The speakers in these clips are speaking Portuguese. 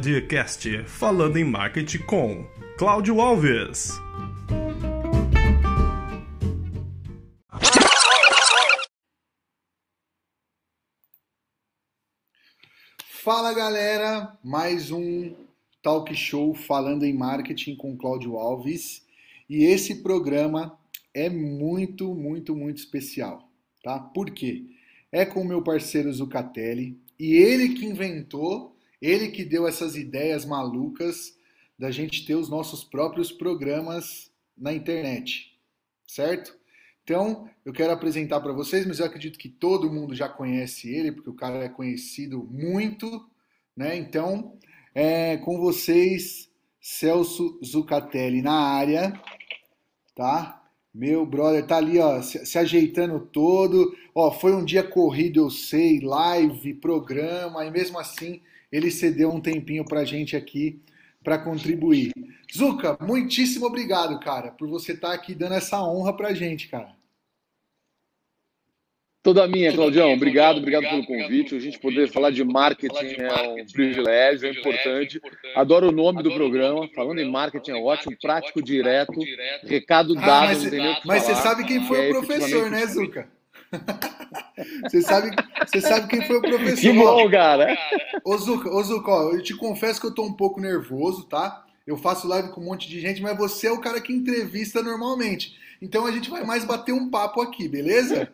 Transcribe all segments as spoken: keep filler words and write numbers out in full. Podcast Falando em Marketing com Cláudio Alves. Fala galera, mais um talk show Falando em Marketing com Cláudio Alves. E esse programa é muito, muito, muito especial, tá? Por quê? É com o meu parceiro Zucatelli. E ele que inventou, ele que deu essas ideias malucas da gente ter os nossos próprios programas na internet, certo? Então, eu quero apresentar para vocês, mas eu acredito que todo mundo já conhece ele, porque o cara é conhecido muito, né? Então, é, com vocês, Celso Zucatelli na área, tá? Meu brother tá ali, ó, se, se ajeitando todo. Ó, foi um dia corrido, eu sei, live, programa, e mesmo assim ele cedeu um tempinho pra gente aqui pra contribuir. Zuca, muitíssimo obrigado, cara, por você estar tá aqui dando essa honra pra gente, cara. Toda minha, Claudião. Obrigado, obrigado pelo convite. A gente poder falar de marketing é um privilégio, é importante. Adoro o nome do programa. Falando em marketing é ótimo, prático, direto, recado dado. Mas você sabe quem foi o professor, né, Zuca? Você sabe, você sabe quem foi o professor. Que bom, cara. Ô, Zuca, ô, Zuca, ó, eu te confesso que eu tô um pouco nervoso, tá? Eu faço live com um monte de gente, mas você é o cara que entrevista normalmente. Então a gente vai mais bater um papo aqui, beleza?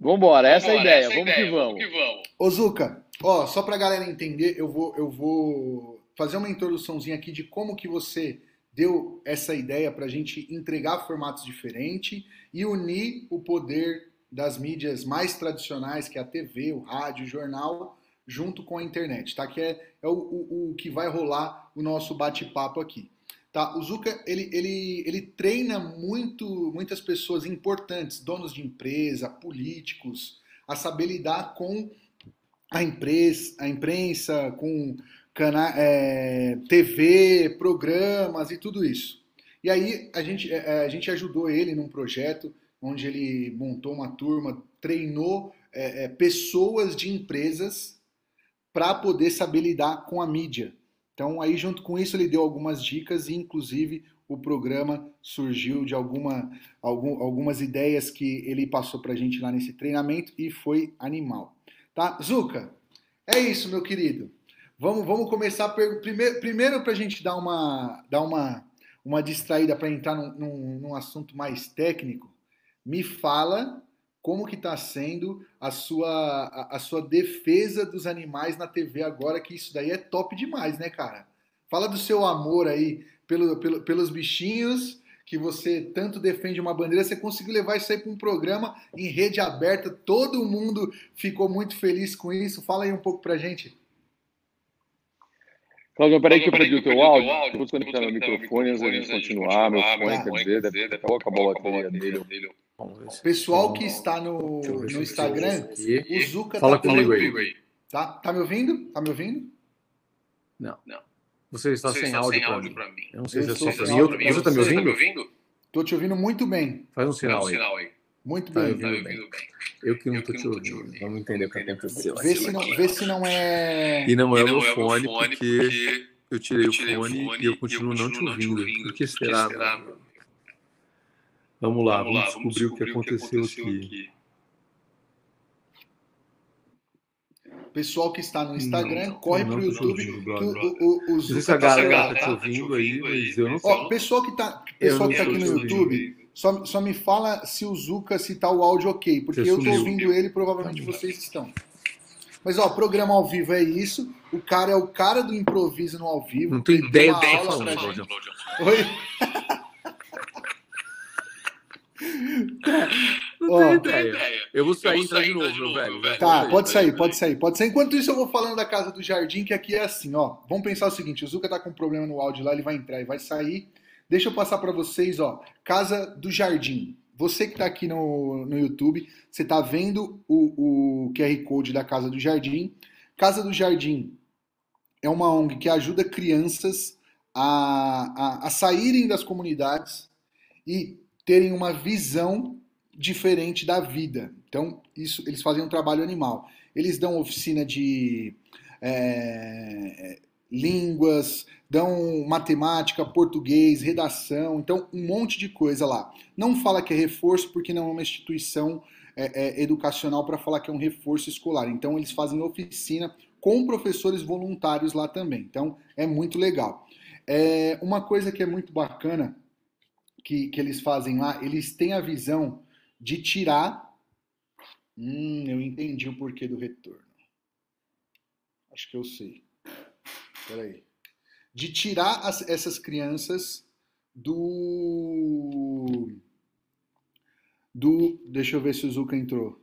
Vambora, essa é a ideia, vamos ideia, que vamos. Que vamos. Ô Zuca, ó, só pra galera entender, eu vou, eu vou fazer uma introduçãozinha aqui de como que você deu essa ideia pra gente entregar formatos diferentes e unir o poder das mídias mais tradicionais, que é a T V, o rádio, o jornal, junto com a internet, tá? Que é, é o, o, o que vai rolar o nosso bate-papo aqui. Tá, o Zuca, ele, ele, ele treina muito, muitas pessoas importantes, donos de empresa, políticos, a saber lidar com a, empresa, a imprensa, com cana, é, T V, programas e tudo isso. E aí a gente, a gente ajudou ele num projeto onde ele montou uma turma, treinou é, é, pessoas de empresas para poder saber lidar com a mídia. Então, aí junto com isso ele deu algumas dicas e inclusive o programa surgiu de alguma, algum, algumas ideias que ele passou pra gente lá nesse treinamento e foi animal. Tá? Zuca, é isso, meu querido. Vamos, vamos começar per... primeiro, primeiro pra gente dar uma, dar uma, uma distraída para entrar num, num, num assunto mais técnico. Me fala como que tá sendo a sua, a, a sua defesa dos animais na T V agora, que isso daí é top demais, né, cara? Fala do seu amor aí pelo, pelo, pelos bichinhos, que você tanto defende uma bandeira, você conseguiu levar isso aí para um programa em rede aberta, todo mundo ficou muito feliz com isso. Fala aí um pouco pra gente. Cláudio, peraí que eu perdi o teu áudio. Eu vou desconectar meu microfone antes da gente continuar. Meu fone, quer dizer, deve ter pouca bola dele. O pessoal que está no, no Instagram, o Zuca fala tá comigo aí. Tá, tá me ouvindo? Tá me ouvindo? Não. Não. Você está Você sem está áudio para mim. mim. Eu não sei eu se é só para mim. Você, Você tá me ouvindo? Tá ouvindo? Tô te ouvindo muito bem. Faz um sinal, Faz um sinal aí. aí. Muito tá bem. Ouvindo tá ouvindo bem. bem. Eu que não tô, que te, não tô ouvindo. te ouvindo. Vamos entender o que aconteceu. Vê se não, vê se não é... E não é o meu fone, porque eu tirei o fone e eu continuo não te ouvindo. Por que será? Vamos lá, vamos, lá, vamos descobrir, descobrir o que aconteceu, que aconteceu aqui. aqui. Pessoal que está no Instagram, não, corre para o YouTube. Não sei se a galera está te ouvindo aí, mas eu não sei. Ó, pessoal que está pessoal que tá aqui no YouTube, só, só me fala se o Zuca, se está o áudio ok, porque eu estou ouvindo ele, provavelmente vocês estão. Mas, ó, programa ao vivo é isso. O cara é o cara do improviso no ao vivo. Não tenho ideia do que eu falo, Claudio. Oi? Tá. Não oh, tem ideia. Ideia. Eu vou sair e entrar de novo, de novo, meu velho. Tá, pode sair, pode sair, pode sair. Enquanto isso, eu vou falando da Casa do Jardim, que aqui é assim, ó. Vamos pensar o seguinte, o Zuca tá com um problema no áudio lá, ele vai entrar e vai sair. Deixa eu passar pra vocês, ó. Casa do Jardim. Você que tá aqui no, no YouTube, você tá vendo o, o Q R Code da Casa do Jardim. Casa do Jardim é uma O N G que ajuda crianças a, a, a saírem das comunidades e terem uma visão diferente da vida. Então, isso, eles fazem um trabalho animal. Eles dão oficina de é, línguas, dão matemática, português, redação, então um monte de coisa lá. Não fala que é reforço porque não é uma instituição é, é, educacional para falar que é um reforço escolar. Então, eles fazem oficina com professores voluntários lá também. Então, é muito legal. É, uma coisa que é muito bacana que, que eles fazem lá, eles têm a visão de tirar... Hum, eu entendi o porquê do retorno. Acho que eu sei. Espera aí. De tirar as, essas crianças do... do... Deixa eu ver se o Zuka entrou.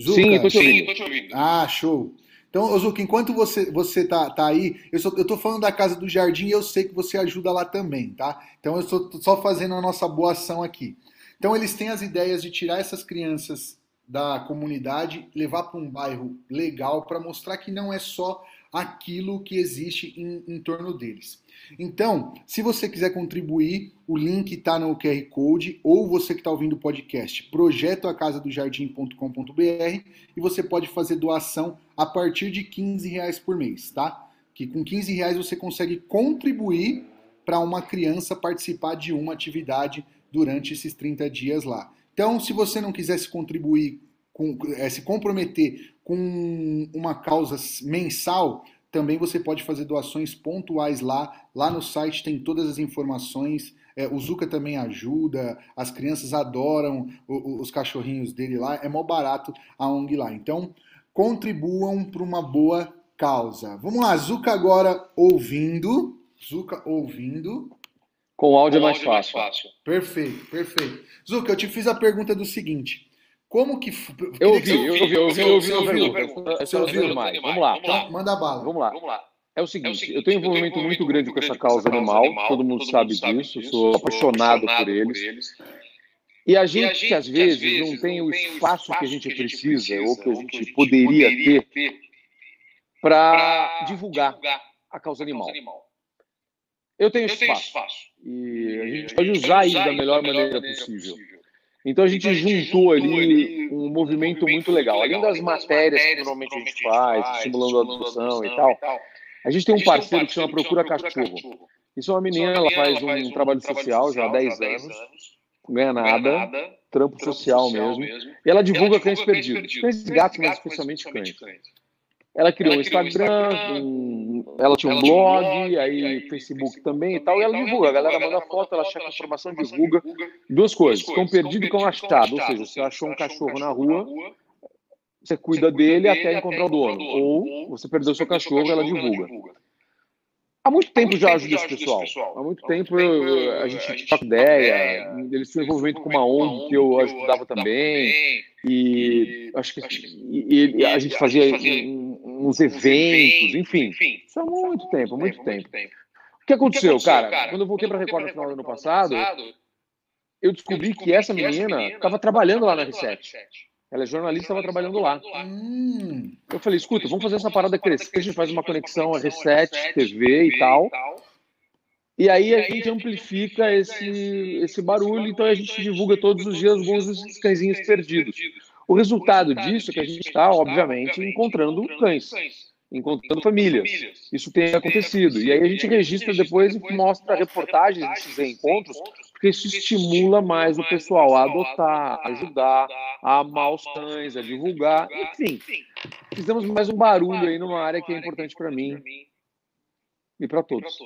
Zuka? Sim, eu tô te ouvindo. Sim, eu tô te ouvindo. Ah, show. Então, Zuka, enquanto você, você tá, tá aí, eu, só, eu tô falando da Casa do Jardim e eu sei que você ajuda lá também, tá? Então, eu estou só fazendo a nossa boa ação aqui. Então, eles têm as ideias de tirar essas crianças da comunidade, levar para um bairro legal para mostrar que não é só aquilo que existe em, em torno deles. Então, se você quiser contribuir, o link está no Q R Code, ou você que está ouvindo o podcast, projeto a casa do jardim ponto com ponto b r, e você pode fazer doação a partir de quinze reais por mês, tá? Que com quinze reais você consegue contribuir para uma criança participar de uma atividade durante esses trinta dias lá. Então, se você não quiser se contribuir, com, é, se comprometer com uma causa mensal, também você pode fazer doações pontuais lá. Lá no site tem todas as informações. É, o Zuka também ajuda, as crianças adoram o, o, os cachorrinhos dele lá. É mó barato a O N G lá. Então, contribuam para uma boa causa. Vamos lá, Zuka agora ouvindo. Zuka ouvindo. Com o áudio, Com é, mais áudio fácil. É mais fácil. Perfeito, perfeito. Zuka, eu te fiz a pergunta do seguinte. Como que... Eu ouvi, eu ouvi, eu ouvi, eu ouvi, eu ouvi, eu ouvi, eu ouvi mais. Vamos lá. Então, manda bala. Vamos lá. Vamos lá. É o seguinte, eu tenho um envolvimento muito grande com essa causa animal, todo mundo sabe disso, sou apaixonado por eles. E a gente, às vezes, não tem o espaço que a gente precisa, ou que a gente poderia ter, para divulgar a causa animal. Eu tenho espaço. E a gente pode usar isso da melhor maneira possível. Então a gente, então, a gente juntou, juntou ali um movimento, um movimento muito legal. Além das, das matérias que normalmente a gente faz, faz estimulando a adoção e tal, e tal, a gente tem um parceiro um que chama Procura Cachorro. Isso é uma menina, ela faz um, um trabalho social já há dez anos, não ganha nada, trampo social mesmo, e ela divulga cães perdidos, cães e gatos, mas especialmente cães. Ela criou um Instagram, ela tinha um blog, aí Facebook também e tal, e ela divulga. A galera manda foto, ela checa a informação, divulga. Duas coisas, cão perdido e cão achado, ou seja, você achou um cachorro na rua, você cuida dele até encontrar o dono. Ou você perdeu seu cachorro, ela divulga. Há muito tempo já ajuda esse pessoal. Há muito tempo a gente troca ideia, eles tinham envolvimento com uma O N G que eu ajudava também, e acho que a gente fazia... uns eventos, enfim. enfim. Isso há muito tempo, muito tempo. tempo. O que aconteceu, o que aconteceu cara? cara? Quando eu voltei para a Record no final do ano passado, eu descobri, eu descobri que essa que menina estava trabalhando, trabalhando lá na R sete. Ela é jornalista, estava trabalhando lá. Hum. Eu falei, escuta, vamos fazer essa parada crescer, a gente faz uma conexão R sete, T V e tal. E aí a gente amplifica esse, esse barulho, então a gente divulga todos os dias alguns dos cãezinhos perdidos. O resultado disso é que a gente está, obviamente, encontrando cães, encontrando famílias. Isso tem acontecido. E aí a gente registra depois e mostra reportagens desses encontros, porque isso estimula mais o pessoal a adotar, a ajudar, a amar os cães, a divulgar, enfim. Fizemos mais um barulho aí numa área que é importante para mim e para todos.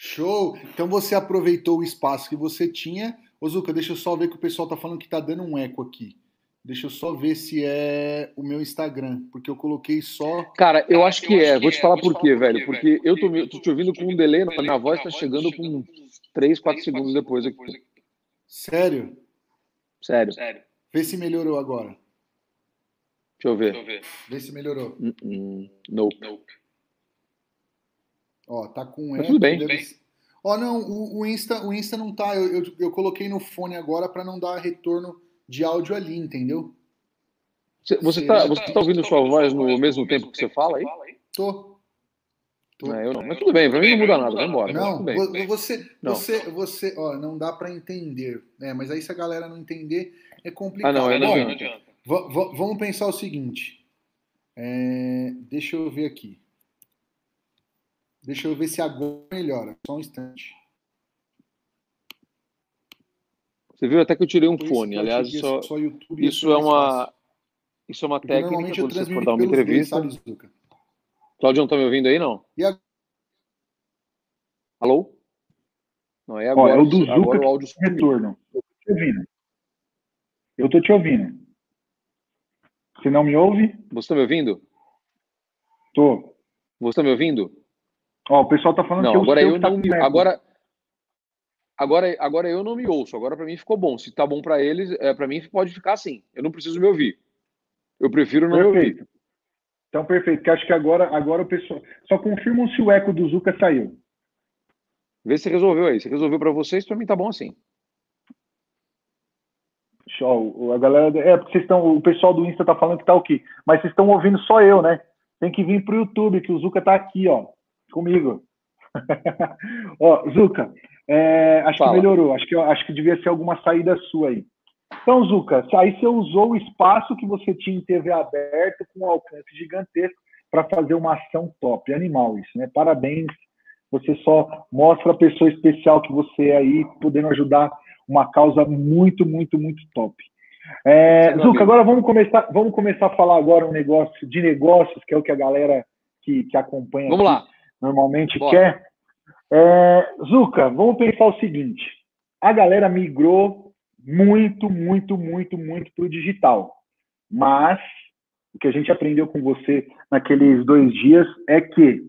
Show! Então você aproveitou o espaço que você tinha. Ô, Zuka, deixa eu só ver que o pessoal está falando que está dando um eco aqui. Deixa eu só ver se é o meu Instagram, porque eu coloquei só... Cara, eu acho que é. Vou te falar por quê, velho. Porque eu tô, tô te ouvindo com um delay, minha voz tá chegando com três, quatro segundos depois aqui. Sério? Sério. Vê se melhorou agora. Deixa eu ver. Vê se melhorou. Uh-uh. Nope. nope. Ó, tá com... Tá tudo bem. Ó, não, o, o, Insta, o Insta não tá. Eu, eu, eu coloquei no fone agora pra não dar retorno de áudio ali, entendeu? Você está você tá, você tá ouvindo sua voz no mesmo tempo que você fala aí? Tô. Tô... Não, eu não. Mas tudo bem, pra mim não muda nada, vai embora. Não, bem. Você, não. Você, você, ó, não dá pra entender. É, mas aí se a galera não entender, é complicado. Ah, não, eu não, bom, não adianta. Vamos pensar o seguinte. É, deixa eu ver aqui. Deixa eu ver se agora melhora. Só um instante. Você viu até que eu tirei um Por fone. Isso, aliás, só, só YouTube, isso, é uma, isso é uma Porque técnica quando você for dar uma entrevista. Deles, sabe, Claudião, tá me ouvindo aí, não? E a... Alô? Não, é agora. Ó, é o do Zucca agora, o áudio que retorno. Eu tô te ouvindo. Eu tô te ouvindo. Você não me ouve? Você tá me ouvindo? Tô. Você tá me ouvindo? Ó, o pessoal tá falando não, que eu agora eu tá não me... agora agora agora eu não me ouço. Agora para mim ficou bom. Se tá bom para eles, é, para mim pode ficar assim. Eu não preciso me ouvir. Eu prefiro não perfeito. me ouvir. Então perfeito. Que acho que agora agora o pessoal só confirmam se o eco do Zucca saiu. Vê se resolveu aí. Se resolveu para vocês, para mim tá bom assim. Show. A galera. É, porque vocês estão. O pessoal do Insta tá falando que tá o quê? Mas vocês estão ouvindo só eu, né? Tem que vir pro YouTube, que o Zucca tá aqui, ó. Comigo. Ó, Zucca, é, acho Fala. que melhorou. Acho que, acho que devia ser alguma saída sua aí. Então, Zucca, aí você usou o espaço que você tinha em T V aberta com um alcance gigantesco para fazer uma ação top. Animal isso, né? Parabéns. Você só mostra a pessoa especial que você é aí, podendo ajudar uma causa muito, muito, muito top. É, Zucca, agora vamos começar, vamos começar a falar agora um negócio de negócios, que é o que a galera que, que acompanha vamos aqui, lá. normalmente Bora. quer. É, Zucca, vamos pensar o seguinte. A galera migrou muito, muito, muito, muito para o digital. Mas o que a gente aprendeu com você naqueles dois dias é que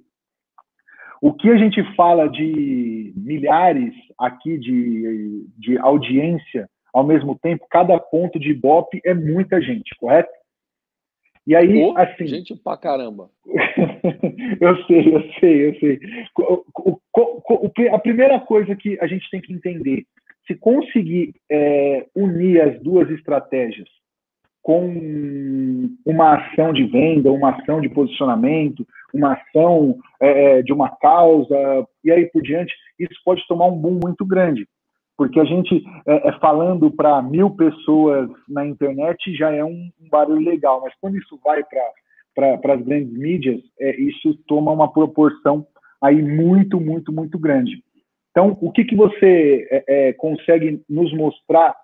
o que a gente fala de milhares aqui de, de audiência, ao mesmo tempo, cada ponto de Ibope é muita gente, correto? E aí, oh, assim... gente pra caramba. eu sei, eu sei, eu sei. O, o, o, a primeira coisa que a gente tem que entender, se conseguir é, unir as duas estratégias com uma ação de venda, uma ação de posicionamento, uma ação é, de uma causa, e aí por diante, isso pode tomar um boom muito grande. Porque a gente, é, é, falando para mil pessoas na internet, já é um, um barulho legal, mas quando isso vai para as grandes mídias, é, isso toma uma proporção aí muito, muito, muito grande. Então, o que, que você é, é, consegue nos mostrar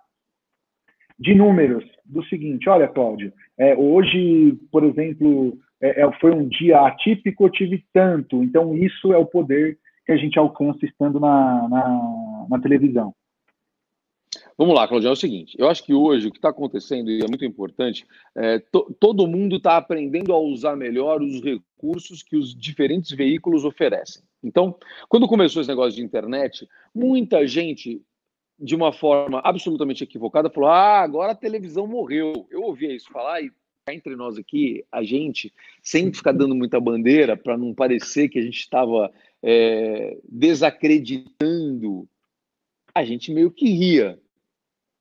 de números do seguinte? Olha, Cláudio, é, hoje, por exemplo, é, é, foi um dia atípico, eu tive tanto. Então, isso é o poder que a gente alcança estando na, na, na televisão. Vamos lá, Cláudio, é o seguinte. Eu acho que hoje o que está acontecendo, e é muito importante, é, to, todo mundo está aprendendo a usar melhor os recursos que os diferentes veículos oferecem. Então, quando começou esse negócio de internet, muita gente... de uma forma absolutamente equivocada, falou, ah, agora a televisão morreu. Eu ouvia isso falar e cá entre nós aqui, a gente, sem ficar dando muita bandeira para não parecer que a gente estava é, desacreditando, a gente meio que ria,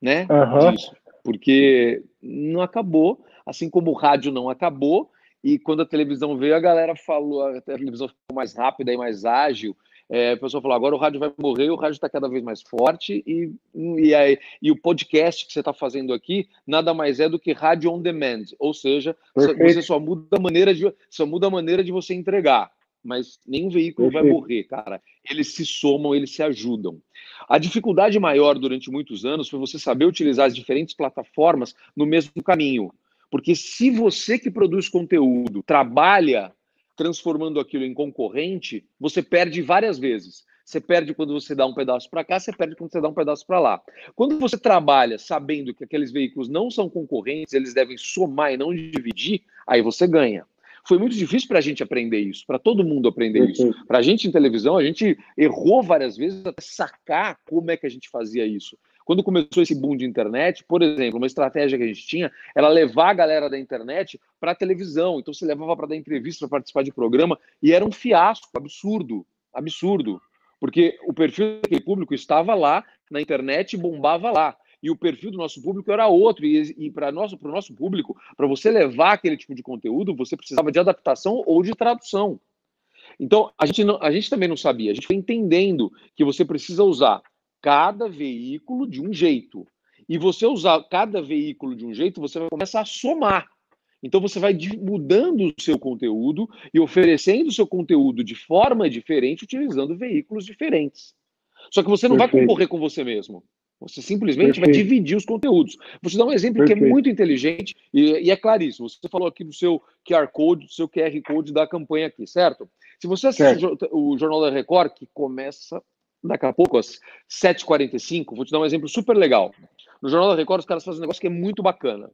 né? Uhum. Disso, porque não acabou, assim como o rádio não acabou, e quando a televisão veio, a galera falou, a televisão ficou mais rápida e mais ágil, É, o pessoal falou, agora o rádio vai morrer, o rádio está cada vez mais forte e, e, aí, e o podcast que você está fazendo aqui nada mais é do que rádio on demand, ou seja, Perfeito. você só muda, a maneira de, só muda a maneira de você entregar, mas nenhum veículo Perfeito. vai morrer, cara. Eles se somam, eles se ajudam. A dificuldade maior durante muitos anos foi você saber utilizar as diferentes plataformas no mesmo caminho, porque se você que produz conteúdo trabalha transformando aquilo em concorrente, você perde várias vezes. Você perde quando você dá um pedaço para cá, você perde quando você dá um pedaço para lá. Quando você trabalha sabendo que aqueles veículos não são concorrentes, eles devem somar e não dividir, aí você ganha. Foi muito difícil para a gente aprender isso, para todo mundo aprender uhum. isso. Para a gente em televisão, a gente errou várias vezes até sacar como é que a gente fazia isso. Quando começou esse boom de internet, por exemplo, uma estratégia que a gente tinha era levar a galera da internet para a televisão. Então, você levava para dar entrevista, para participar de programa, e era um fiasco absurdo, absurdo. Porque o perfil daquele público estava lá, na internet, bombava lá. E o perfil do nosso público era outro. E, e para o nosso, nosso público, para você levar aquele tipo de conteúdo, você precisava de adaptação ou de tradução. Então, a gente, não, a gente também não sabia. A gente foi entendendo que você precisa usar cada veículo de um jeito. E você usar cada veículo de um jeito, você vai começar a somar. Então, você vai mudando o seu conteúdo e oferecendo o seu conteúdo de forma diferente, utilizando veículos diferentes. Só que você não Perfeito. vai concorrer com você mesmo. Você simplesmente Perfeito. vai dividir os conteúdos. Vou te dar um exemplo Perfeito. que é muito inteligente e, e é claríssimo. Você falou aqui do seu Q R Code, do seu Q R Code da campanha aqui, certo? Se você assiste o Jornal da Record, que começa daqui a pouco, às sete e quarenta e cinco, vou te dar um exemplo super legal. No Jornal da Record, os caras fazem um negócio que é muito bacana.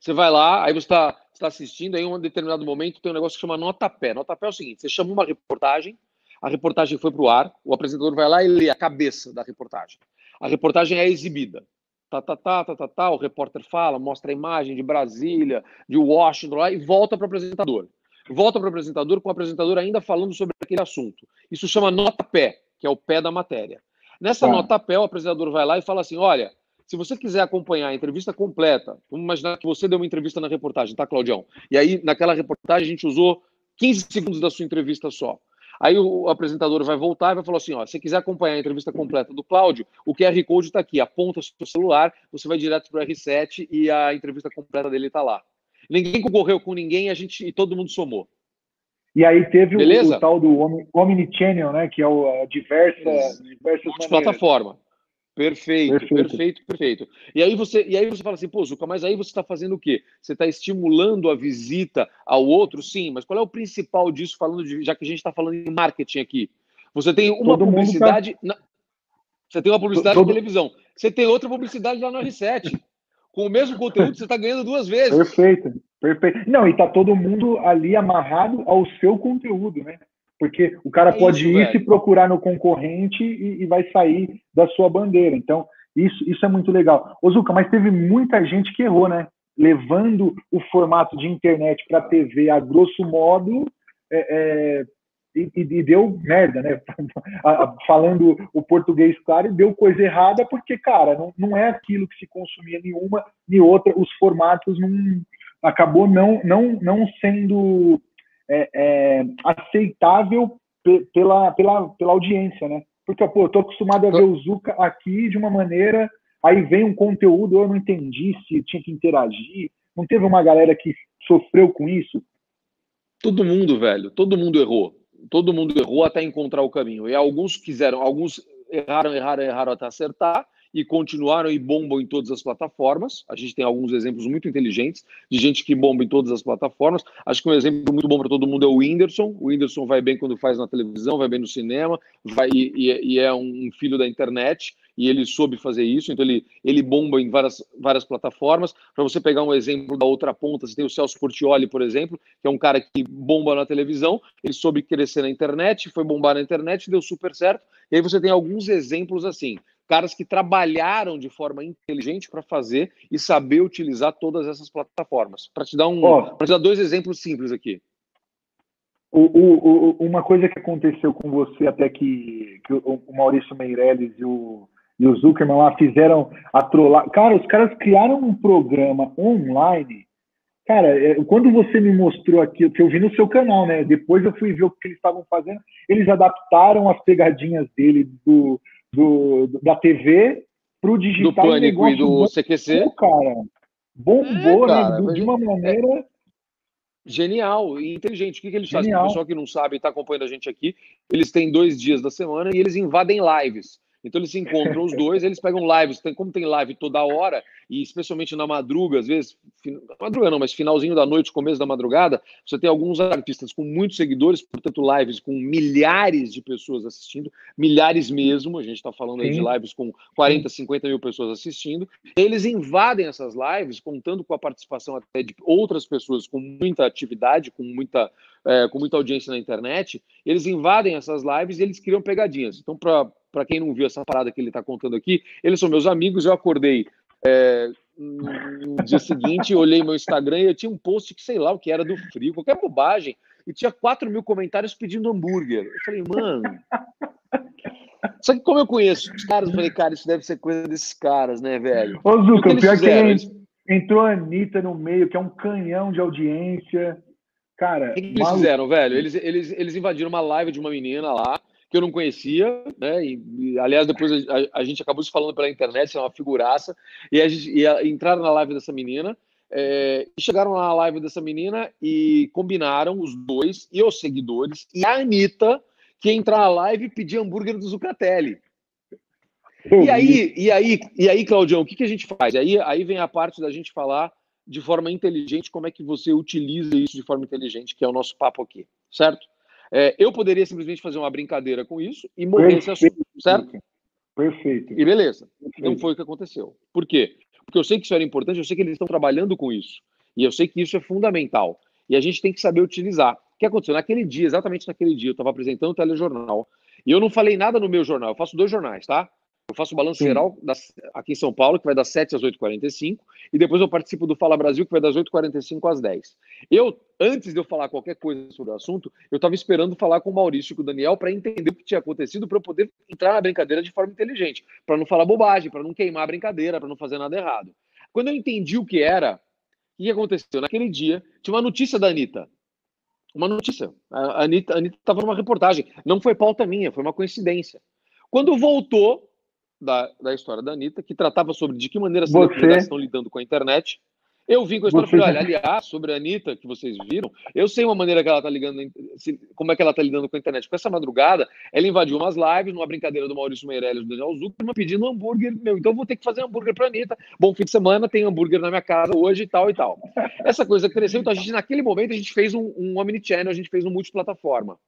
Você vai lá, aí você está tá assistindo, aí em um determinado momento tem um negócio que chama nota-pé. Nota-pé é o seguinte, você chama uma reportagem, a reportagem foi para o ar, o apresentador vai lá e lê a cabeça da reportagem. A reportagem é exibida. Tá, tá, tá, tá, tá, tá, o repórter fala, mostra a imagem de Brasília, de Washington, lá, e volta para o apresentador. Volta para o apresentador, com o apresentador ainda falando sobre aquele assunto. Isso chama nota-pé, que é o pé da matéria. Nessa ah. nota-pé, o apresentador vai lá e fala assim, olha... Se você quiser acompanhar a entrevista completa, vamos imaginar que você deu uma entrevista na reportagem, tá, Claudião? E aí, naquela reportagem, a gente usou quinze segundos da sua entrevista só. Aí o apresentador vai voltar e vai falar assim, ó, se você quiser acompanhar a entrevista completa do Cláudio, o Q R Code tá aqui, aponta o seu celular, você vai direto pro R sete e a entrevista completa dele tá lá. Ninguém concorreu com ninguém, a gente, e todo mundo somou. E aí teve o, o tal do Omnichannel, né, que é o, a diversa, diversas plataformas. Perfeito, perfeito, perfeito, perfeito. E aí você, e aí você fala assim, pô, Zuca, mas aí você está fazendo o quê? Você está estimulando a visita ao outro? Sim, mas qual é o principal disso, falando de, já que a gente está falando em marketing aqui? Você tem uma Todo publicidade... Tá... Na... Você tem uma publicidade Todo... na televisão. Você tem outra publicidade lá no R sete. Com o mesmo conteúdo, você está ganhando duas vezes. Perfeito, perfeito. Não, e está todo mundo ali amarrado ao seu conteúdo, né? Porque o cara pode isso, ir velho. se procurar no concorrente e, e vai sair da sua bandeira. Então, isso, isso é muito legal. Ô, Zuca, mas teve muita gente que errou, né? Levando o formato de internet para a T V a grosso modo é, é, e, e deu merda, né? Falando o português, claro, deu coisa errada porque, cara, não, não é aquilo que se consumia nenhuma nem outra. Os formatos não... Acabou não, não, não sendo... É, é, aceitável pela, pela, pela audiência, né? Porque, pô, eu tô acostumado a ver o Zuca aqui de uma maneira, aí vem um conteúdo, eu não entendi se tinha que interagir. Não teve uma galera que sofreu com isso? Todo mundo, velho, todo mundo errou. Todo mundo errou até encontrar o caminho. E alguns quiseram, alguns erraram, erraram, erraram até acertar. E continuaram e bombam em todas as plataformas. A gente tem alguns exemplos muito inteligentes de gente que bomba em todas as plataformas. Acho que um exemplo muito bom para todo mundo é o Whindersson. O Whindersson vai bem quando faz na televisão, vai bem no cinema, vai, e, e é um filho da internet, e ele soube fazer isso, então ele, ele bomba em várias, várias plataformas. Para você pegar um exemplo da outra ponta, você tem o Celso Portiolli, por exemplo, que é um cara que bomba na televisão, ele soube crescer na internet, foi bombar na internet, deu super certo. E aí você tem alguns exemplos assim. Caras que trabalharam de forma inteligente para fazer e saber utilizar todas essas plataformas. Para te dar um, oh, para te dar dois exemplos simples aqui. O, o, o, uma coisa que aconteceu com você até que, que o, o Maurício Meirelles e o, e o Zuckerman lá fizeram a trollar. Cara, os caras criaram um programa online. Cara, quando você me mostrou aqui, que eu vi no seu canal, né? Depois eu fui ver o que eles estavam fazendo. Eles adaptaram as pegadinhas dele do... Do, da T V para o digital. Do Pânico e do C Q C. Cara, bombou, é, cara, né? de uma maneira... É genial e inteligente. O que, que eles genial. fazem? O pessoal que não sabe e está acompanhando a gente aqui, eles têm dois dias da semana e eles invadem lives. Então eles se encontram os dois, eles pegam lives. Tem, como tem live toda hora, e especialmente na madruga, às vezes... Fin... Madruga não, mas finalzinho da noite, começo da madrugada, você tem alguns artistas com muitos seguidores, portanto lives com milhares de pessoas assistindo, milhares mesmo, a gente está falando aí de lives com quarenta, cinquenta mil pessoas assistindo. Eles invadem essas lives, contando com a participação até de outras pessoas com muita atividade, com muita... É, com muita audiência na internet, eles invadem essas lives e eles criam pegadinhas. Então, para quem não viu essa parada que ele está contando aqui, eles são meus amigos, eu acordei é, no dia seguinte, olhei meu Instagram e eu tinha um post que sei lá o que era do frio, qualquer bobagem, e tinha quatro mil comentários pedindo hambúrguer. Eu falei, mano... Só que como eu conheço os caras, eu falei, cara, isso deve ser coisa desses caras, né, velho? Ô, Zuca, o pior que entrou a Anitta no meio, que é um canhão de audiência... Cara, o que, que eles maluco. fizeram, velho? Eles, eles, eles invadiram uma live de uma menina lá, que eu não conhecia, né? E, e, aliás, depois a, a gente acabou se falando pela internet, ela é uma figuraça, e, a gente, e a, entraram na live dessa menina, é, e chegaram lá na live dessa menina e combinaram os dois, e os seguidores, e a Anitta, que ia entrar na live e pedir hambúrguer do Zucatelli. E aí, e aí, e aí, Claudião, o que, que a gente faz? Aí, aí vem a parte da gente falar de forma inteligente, como é que você utiliza isso de forma inteligente, que é o nosso papo aqui, certo? É, eu poderia simplesmente fazer uma brincadeira com isso e morrer esse assunto, certo? Perfeito. E beleza, perfeito. Não foi o que aconteceu. Por quê? Porque eu sei que isso era importante, eu sei que eles estão trabalhando com isso, e eu sei que isso é fundamental, e a gente tem que saber utilizar. O que aconteceu? Naquele dia, exatamente naquele dia, eu estava apresentando o telejornal, e eu não falei nada no meu jornal, eu faço dois jornais, tá? Eu faço o Balanço Geral das, aqui em São Paulo, que vai das sete às oito e quarenta e cinco, e depois eu participo do Fala Brasil, que vai das oito e quarenta e cinco às dez. Eu, antes de eu falar qualquer coisa sobre o assunto, eu estava esperando falar com o Maurício e com o Daniel para entender o que tinha acontecido, para eu poder entrar na brincadeira de forma inteligente, para não falar bobagem, para não queimar a brincadeira, para não fazer nada errado. Quando eu entendi o que era, o que aconteceu? Naquele dia, tinha uma notícia da Anitta. Uma notícia. A Anitta estava numa reportagem. Não foi pauta minha, foi uma coincidência. Quando voltou... Da, da história da Anitta, que tratava sobre de que maneira as celebridades estão lidando com a internet. Eu vim com a história, você... falei, olha, aliás, sobre a Anitta, que vocês viram, eu sei uma maneira que ela está ligando, como é que ela está lidando com a internet. Com essa madrugada, ela invadiu umas lives, numa brincadeira do Maurício Meirelles e do Daniel Zuckerman, pedindo um hambúrguer, meu, então eu vou ter que fazer um hambúrguer para a Anitta. Bom fim de semana, tem hambúrguer na minha casa hoje e tal e tal. Essa coisa cresceu, então a gente, naquele momento, a gente fez um, um omnichannel, a gente fez um multiplataforma.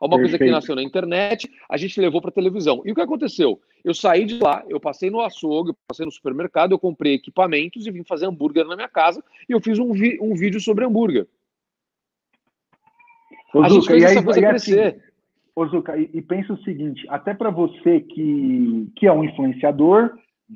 Uma coisa Perfeito. que nasceu na internet, a gente levou para televisão. E o que aconteceu? Eu saí de lá, eu passei no açougue, eu passei no supermercado, eu comprei equipamentos e vim fazer hambúrguer na minha casa e eu fiz um, vi um vídeo sobre hambúrguer. Ô, a Zuka, gente fez e essa aí, coisa e crescer. Assim, ô, Zuka, e, e pensa o seguinte, até para você que, que é um influenciador,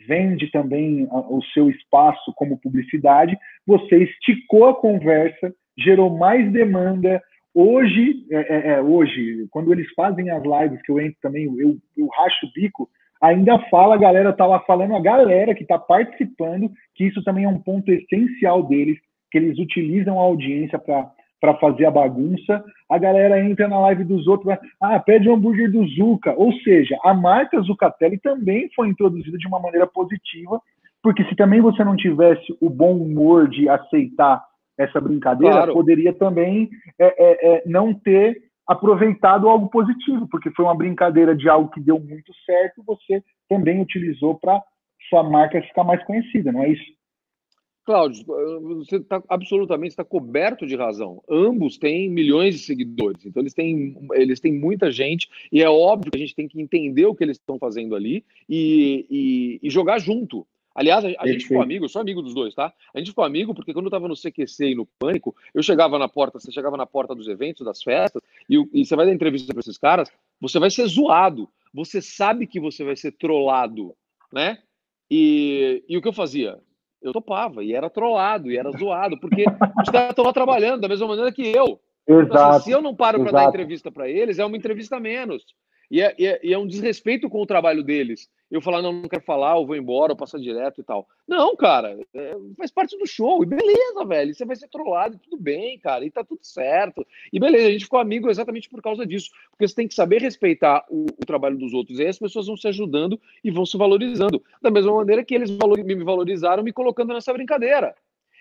vende também a, o seu espaço como publicidade, você esticou a conversa, gerou mais demanda. Hoje, é, é, hoje, quando eles fazem as lives, que eu entro também, eu, eu racho o bico, ainda fala, a galera tá lá falando, a galera que está participando, que isso também é um ponto essencial deles, que eles utilizam a audiência para fazer a bagunça. A galera entra na live dos outros, ah, pede o hambúrguer do Zuka. Ou seja, a marca Zucatelli também foi introduzida de uma maneira positiva, porque se também você não tivesse o bom humor de aceitar essa brincadeira, claro, poderia também é, é, é, não ter aproveitado algo positivo, porque foi uma brincadeira de algo que deu muito certo, você também utilizou para sua marca ficar mais conhecida, não é isso? Cláudio, você está absolutamente tá coberto de razão. Ambos têm milhões de seguidores, então eles têm, eles têm muita gente, e é óbvio que a gente tem que entender o que eles estão fazendo ali e, e, e jogar junto. Aliás, a, a gente ficou amigo, eu sou amigo dos dois, tá? A gente ficou amigo porque quando eu tava no C Q C e no Pânico, eu chegava na porta, você chegava na porta dos eventos, das festas, e, e você vai dar entrevista pra esses caras, você vai ser zoado, você sabe que você vai ser trollado, né? E, e o que eu fazia? Eu topava, e era trollado, e era zoado, porque os caras estão lá trabalhando da mesma maneira que eu. Exato, então, assim, se eu não paro exato. pra dar entrevista pra eles, é uma entrevista a menos. E é, e, é, e é um desrespeito com o trabalho deles. Eu falar, não, não quero falar, eu vou embora, eu passo direto e tal. Não, cara, é, faz parte do show. E beleza, velho, você vai ser trollado, tudo bem, cara, e tá tudo certo. E beleza, a gente ficou amigo exatamente por causa disso. Porque você tem que saber respeitar o, o trabalho dos outros. E aí as pessoas vão se ajudando e vão se valorizando. Da mesma maneira que eles valor, me valorizaram me colocando nessa brincadeira.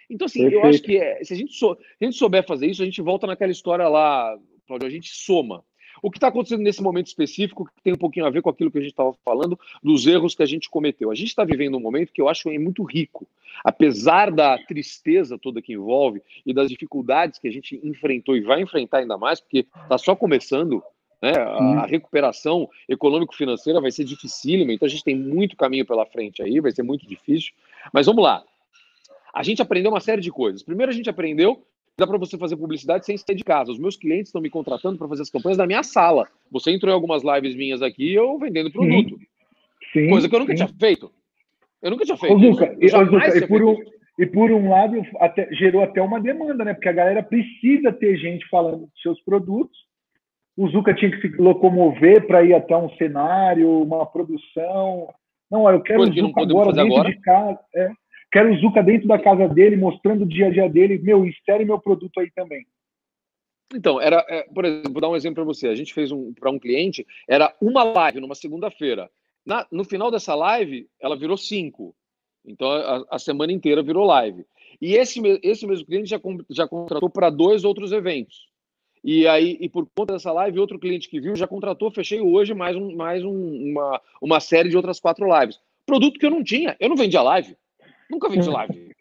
Então, assim, Perfeito. eu acho que é, se a gente, sou, a gente souber fazer isso, a gente volta naquela história lá, Claudio, a gente soma. O que está acontecendo nesse momento específico, que tem um pouquinho a ver com aquilo que a gente estava falando, dos erros que a gente cometeu. A gente está vivendo um momento que eu acho muito rico. Apesar da tristeza toda que envolve e das dificuldades que a gente enfrentou e vai enfrentar ainda mais, porque está só começando, né? A recuperação econômico-financeira vai ser dificílima, então a gente tem muito caminho pela frente aí, vai ser muito difícil. Mas vamos lá. A gente aprendeu uma série de coisas. Primeiro a gente aprendeu... Dá para você fazer publicidade sem sair de casa. Os meus clientes estão me contratando para fazer as campanhas na minha sala. Você entrou em algumas lives minhas aqui, eu vendendo produto. Sim, Coisa que eu nunca sim. tinha feito. Eu nunca tinha feito. Ô, Zuka, eu jamais tinha feito. E por um lado, até, gerou até uma demanda, né? Porque a galera precisa ter gente falando dos seus produtos. O Zuka tinha que se locomover para ir até um cenário, uma produção. Não, eu quero Coisa o Zuka que agora dentro agora. de casa. É. Quero o Zuka dentro da casa dele, mostrando o dia a dia dele. Meu, insere meu produto aí também. Então, era, é, por exemplo, vou dar um exemplo para você. A gente fez um, para um cliente, era uma live numa segunda-feira. Na, no final dessa live, ela virou cinco. Então, a, a semana inteira virou live. E esse, esse mesmo cliente já, já contratou para dois outros eventos. E aí, e por conta dessa live, outro cliente que viu já contratou, fechei hoje mais, um, mais um, uma, uma série de outras quatro lives. Produto que eu não tinha. Eu não vendia live. Nunca vendi live.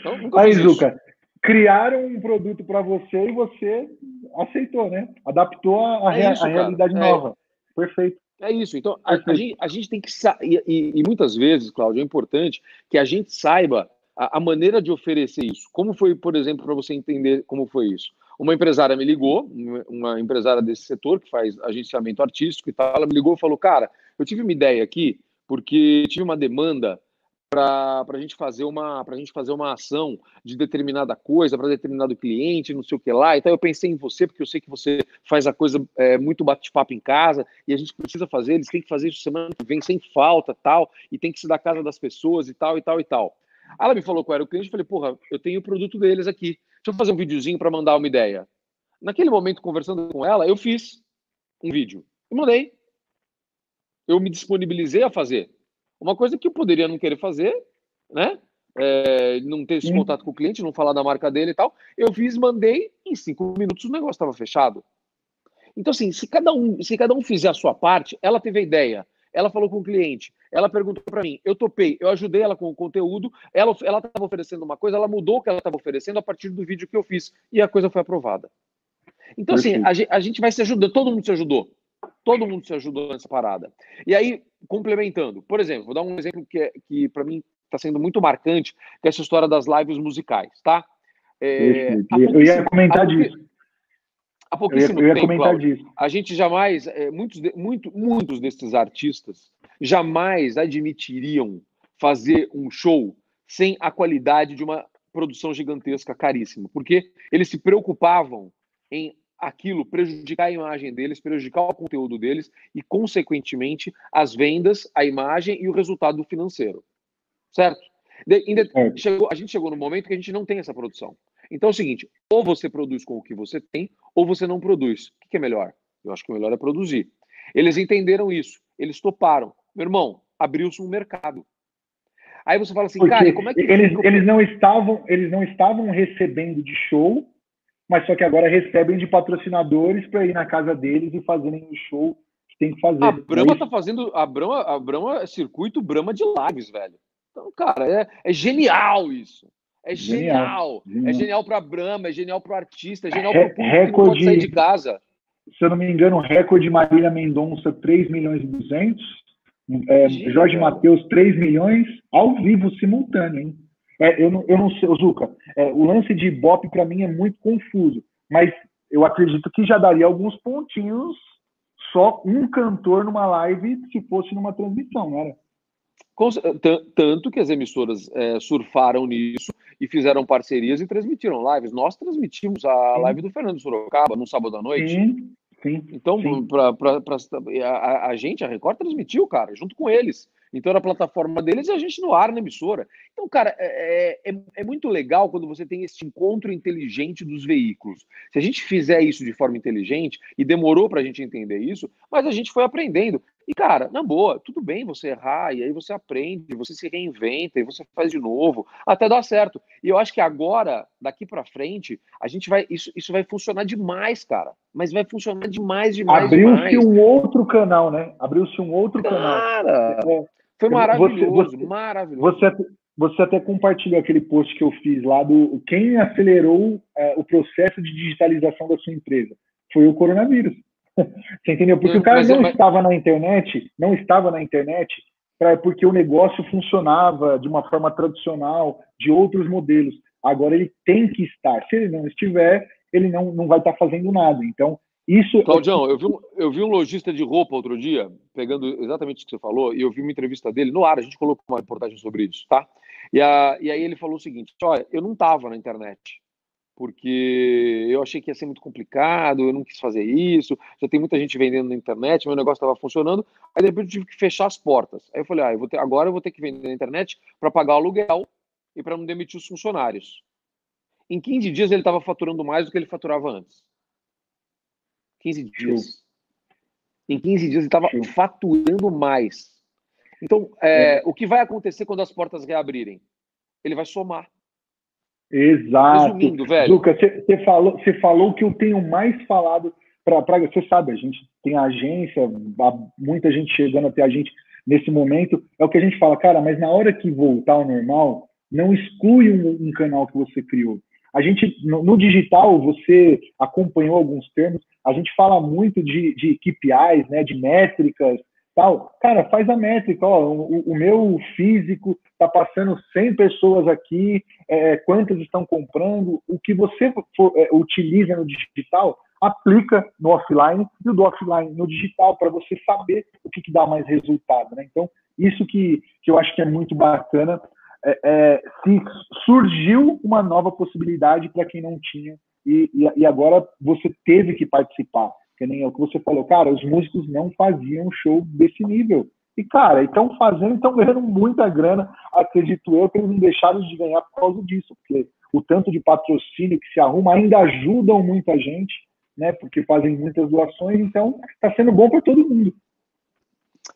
Então, nunca aí, Zuca, criaram um produto para você e você aceitou, né? Adaptou a, é isso, a realidade nova. É. Perfeito. É isso. Então, a, a, gente, a gente tem que... Sa e, e, e muitas vezes, Cláudio, é importante que a gente saiba a, a maneira de oferecer isso. Como foi, por exemplo, para você entender como foi isso? Uma empresária me ligou, uma empresária desse setor que faz agenciamento artístico e tal, ela me ligou e falou, cara, eu tive uma ideia aqui, porque tive uma demanda para a gente fazer uma para a gente fazer uma ação de determinada coisa, para determinado cliente, não sei o que lá. Então eu pensei em você, porque eu sei que você faz a coisa é, muito bate-papo em casa, e a gente precisa fazer, eles têm que fazer isso semana que vem, sem falta, tal, e tem que se dar casa das pessoas e tal, e tal, e tal. Ela me falou qual era o cliente, eu falei, porra, eu tenho o produto deles aqui. Deixa eu fazer um videozinho para mandar uma ideia. Naquele momento, conversando com ela, eu fiz um vídeo. E mandei. Eu me disponibilizei a fazer. Uma coisa que eu poderia não querer fazer, né? É, não ter esse contato com o cliente, não falar da marca dele e tal. Eu fiz, mandei, em cinco minutos o negócio estava fechado. Então, assim, se cada um, se cada um fizer a sua parte, ela teve a ideia. Ela falou com o cliente, ela perguntou para mim, eu topei, eu ajudei ela com o conteúdo, ela estava oferecendo uma coisa, ela mudou o que ela estava oferecendo a partir do vídeo que eu fiz, e a coisa foi aprovada. Então, assim, a, a gente vai se ajudando, todo mundo se ajudou, todo mundo se ajudou nessa parada. E aí, complementando, por exemplo, vou dar um exemplo que, é, que para mim está sendo muito marcante, que é essa história das lives musicais, tá? É, eu ia comentar disso. Há pouquíssimo eu ia, eu ia tempo, Cláudio, a gente jamais, é, muitos, de, muito, muitos desses artistas jamais admitiriam fazer um show sem a qualidade de uma produção gigantesca, caríssima, porque eles se preocupavam em aquilo prejudicar a imagem deles, prejudicar o conteúdo deles e, consequentemente, as vendas, a imagem e o resultado financeiro, certo? De, ainda é. chegou, a gente chegou no momento que a gente não tem essa produção. Então é o seguinte, ou você produz com o que você tem, ou você não produz. O que é melhor? Eu acho que o melhor é produzir. Eles entenderam isso, eles toparam. Meu irmão, abriu-se um mercado. Aí você fala assim, porque cara, como é que... Eles, eles, não estavam, eles não estavam recebendo de show, mas só que agora recebem de patrocinadores para ir na casa deles e fazerem o show que tem que fazer. A Brahma tá fazendo... A Brahma, a Brahma é circuito Brahma de lives, velho. Então, cara, é, é genial isso. É genial. genial. genial. É genial para a Brahma, é genial para o artista, é genial para o público que não pode sair de casa. Se eu não me engano, recorde Marília Mendonça, três milhões e duzentos. É, Jorge Matheus, três milhões. Ao vivo, simultâneo, hein? É, eu, não, eu não sei, Zuca, é, o lance de Ibope para mim é muito confuso, mas eu acredito que já daria alguns pontinhos só um cantor numa live se fosse numa transmissão, não era? Tanto que as emissoras é, surfaram nisso e fizeram parcerias e transmitiram lives. Nós transmitimos a sim. live do Fernando Sorocaba no sábado à noite. Sim, sim. Então, sim. Pra, pra, pra, a, a gente, a Record, transmitiu, cara, junto com eles. Então, era a plataforma deles e a gente no ar, na emissora. Então, cara, é, é, é muito legal quando você tem esse encontro inteligente dos veículos. Se a gente fizer isso de forma inteligente, e demorou pra gente entender isso, mas a gente foi aprendendo. E, cara, na boa, tudo bem você errar, e aí você aprende, você se reinventa, e você faz de novo, até dar certo. E eu acho que agora, daqui pra frente, a gente vai, isso, isso vai funcionar demais, cara. Mas vai funcionar demais, demais, demais. Abriu-se um outro canal, né? Abriu-se um outro cara, canal. Cara... Foi maravilhoso, você, você, maravilhoso. Você até, você até compartilhou aquele post que eu fiz lá do quem acelerou é, o processo de digitalização da sua empresa. Foi o coronavírus. Você entendeu? Porque hum, o cara não é, estava na internet, não estava na internet pra, porque o negócio funcionava de uma forma tradicional, de outros modelos. Agora ele tem que estar. Se ele não estiver, ele não, não vai estar fazendo nada. Então, isso... Claudião, eu vi, um, eu vi um lojista de roupa outro dia, pegando exatamente o que você falou, e eu vi uma entrevista dele no ar, a gente colocou uma reportagem sobre isso, tá? E, a, e aí ele falou o seguinte, olha, eu não estava na internet, porque eu achei que ia ser muito complicado, eu não quis fazer isso, já tem muita gente vendendo na internet, meu negócio estava funcionando, aí de repente eu tive que fechar as portas. Aí eu falei, ah, eu vou ter, agora eu vou ter que vender na internet para pagar o aluguel e para não demitir os funcionários. Em quinze dias ele estava faturando mais do que ele faturava antes. quinze dias. Em quinze dias ele estava faturando mais. Então, é, o que vai acontecer quando as portas reabrirem? Ele vai somar. Exato. Resumindo, velho. Zucca, você falou, falou que eu tenho mais falado para pra, você sabe, a gente tem agência, muita gente chegando até a gente nesse momento. É o que a gente fala, cara, mas na hora que voltar ao normal, não exclui um, um canal que você criou. A gente, no, no digital, você acompanhou alguns termos, a gente fala muito de, de K P Is, né, de métricas, tal. Cara, faz a métrica, ó, o, o meu físico está passando cem pessoas aqui, é, quantas estão comprando, o que você for, é, utiliza no digital, aplica no offline e o do offline no digital para você saber o que, que dá mais resultado, né? Então, isso que, que eu acho que é muito bacana. É, é, se surgiu uma nova possibilidade para quem não tinha e, e, e agora você teve que participar, que nem é o que você falou, cara, os músicos não faziam show desse nível, e cara, estão fazendo, estão ganhando muita grana, acredito eu, que eles não deixaram de ganhar por causa disso, porque o tanto de patrocínio que se arruma ainda ajudam muita gente, né, porque fazem muitas doações, então está sendo bom para todo mundo.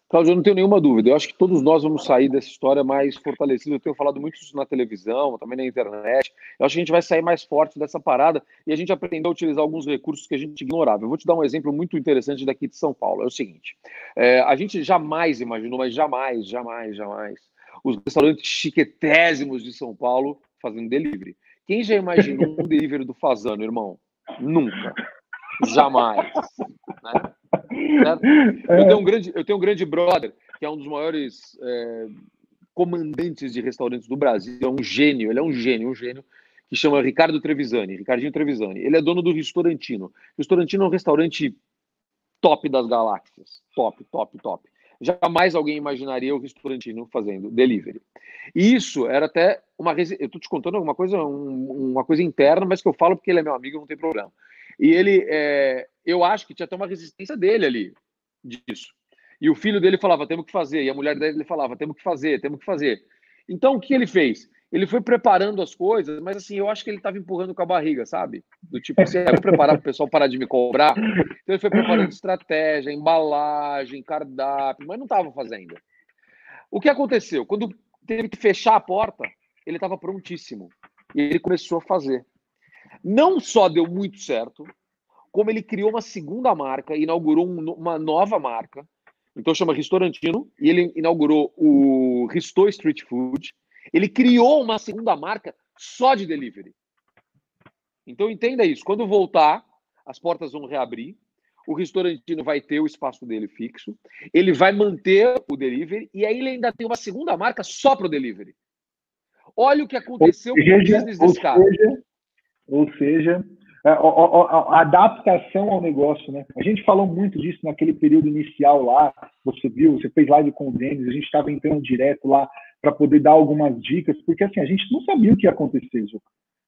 Cláudio, eu não tenho nenhuma dúvida. Eu acho que todos nós vamos sair dessa história mais fortalecidos. Eu tenho falado muito isso na televisão, também na internet. Eu acho que a gente vai sair mais forte dessa parada e a gente aprendeu a utilizar alguns recursos que a gente ignorava. Eu vou te dar um exemplo muito interessante daqui de São Paulo. É o seguinte, é, a gente jamais imaginou, mas jamais, jamais, jamais, os restaurantes chiquetésimos de São Paulo fazendo delivery. Quem já imaginou um delivery do Fasano, irmão? Nunca. Jamais. Né? Eu tenho um grande, eu tenho um grande brother, que é um dos maiores é, comandantes de restaurantes do Brasil, é um gênio, ele é um gênio, um gênio, que chama Ricardo Trevisani, Ricardinho Trevisani. Ele é dono do Ristorantino. Ristorantino é um restaurante top das galáxias, top, top, top. Jamais alguém imaginaria o Ristorantino fazendo delivery. E isso era até uma... Eu tô te contando alguma coisa, um, uma coisa interna, mas que eu falo porque ele é meu amigo, não tem problema. E ele, é, eu acho que tinha até uma resistência dele ali, disso. E o filho dele falava, temos que fazer. E a mulher dele falava, temos que fazer, temos que fazer. Então, o que ele fez? Ele foi preparando as coisas, mas assim, eu acho que ele estava empurrando com a barriga, sabe? Do tipo, assim, é, vou preparar para o pessoal parar de me cobrar. Então, ele foi preparando estratégia, embalagem, cardápio, mas não estava fazendo. O que aconteceu? Quando teve que fechar a porta, ele estava prontíssimo. E ele começou a fazer. Não só deu muito certo, como ele criou uma segunda marca, inaugurou um, uma nova marca, então chama Ristorantino, e ele inaugurou o Ristor Street Food. Ele criou uma segunda marca só de delivery. Então entenda isso, quando voltar, as portas vão reabrir, o Ristorantino vai ter o espaço dele fixo, ele vai manter o delivery, e aí ele ainda tem uma segunda marca só para o delivery. Olha o que aconteceu com o business desse cara. Ou seja, a, a, a adaptação ao negócio, né? A gente falou muito disso naquele período inicial lá, você viu, você fez live com o Denis, a gente estava entrando direto lá para poder dar algumas dicas, porque assim, a gente não sabia o que ia acontecer, Ju.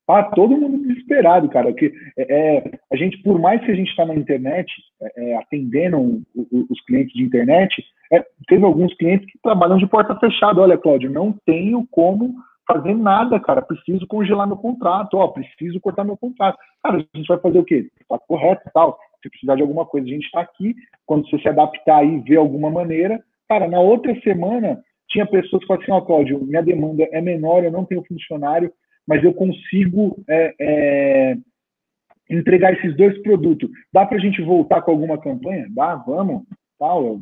Tá todo mundo desesperado, cara. Que, é, a gente, por mais que a gente está na internet, é, atendendo o, o, os clientes de internet, é, teve alguns clientes que trabalham de porta fechada. Olha, Cláudio, não tenho como... fazer nada, cara, preciso congelar meu contrato, ó, preciso cortar meu contrato. Cara, a gente vai fazer o quê? Tá correto e tal, se precisar de alguma coisa, a gente tá aqui, quando você se adaptar aí, ver alguma maneira, cara, na outra semana, tinha pessoas que falavam assim, ó, Cláudio, minha demanda é menor, eu não tenho funcionário, mas eu consigo é, é, entregar esses dois produtos. Dá pra gente voltar com alguma campanha? Dá, vamos, tal,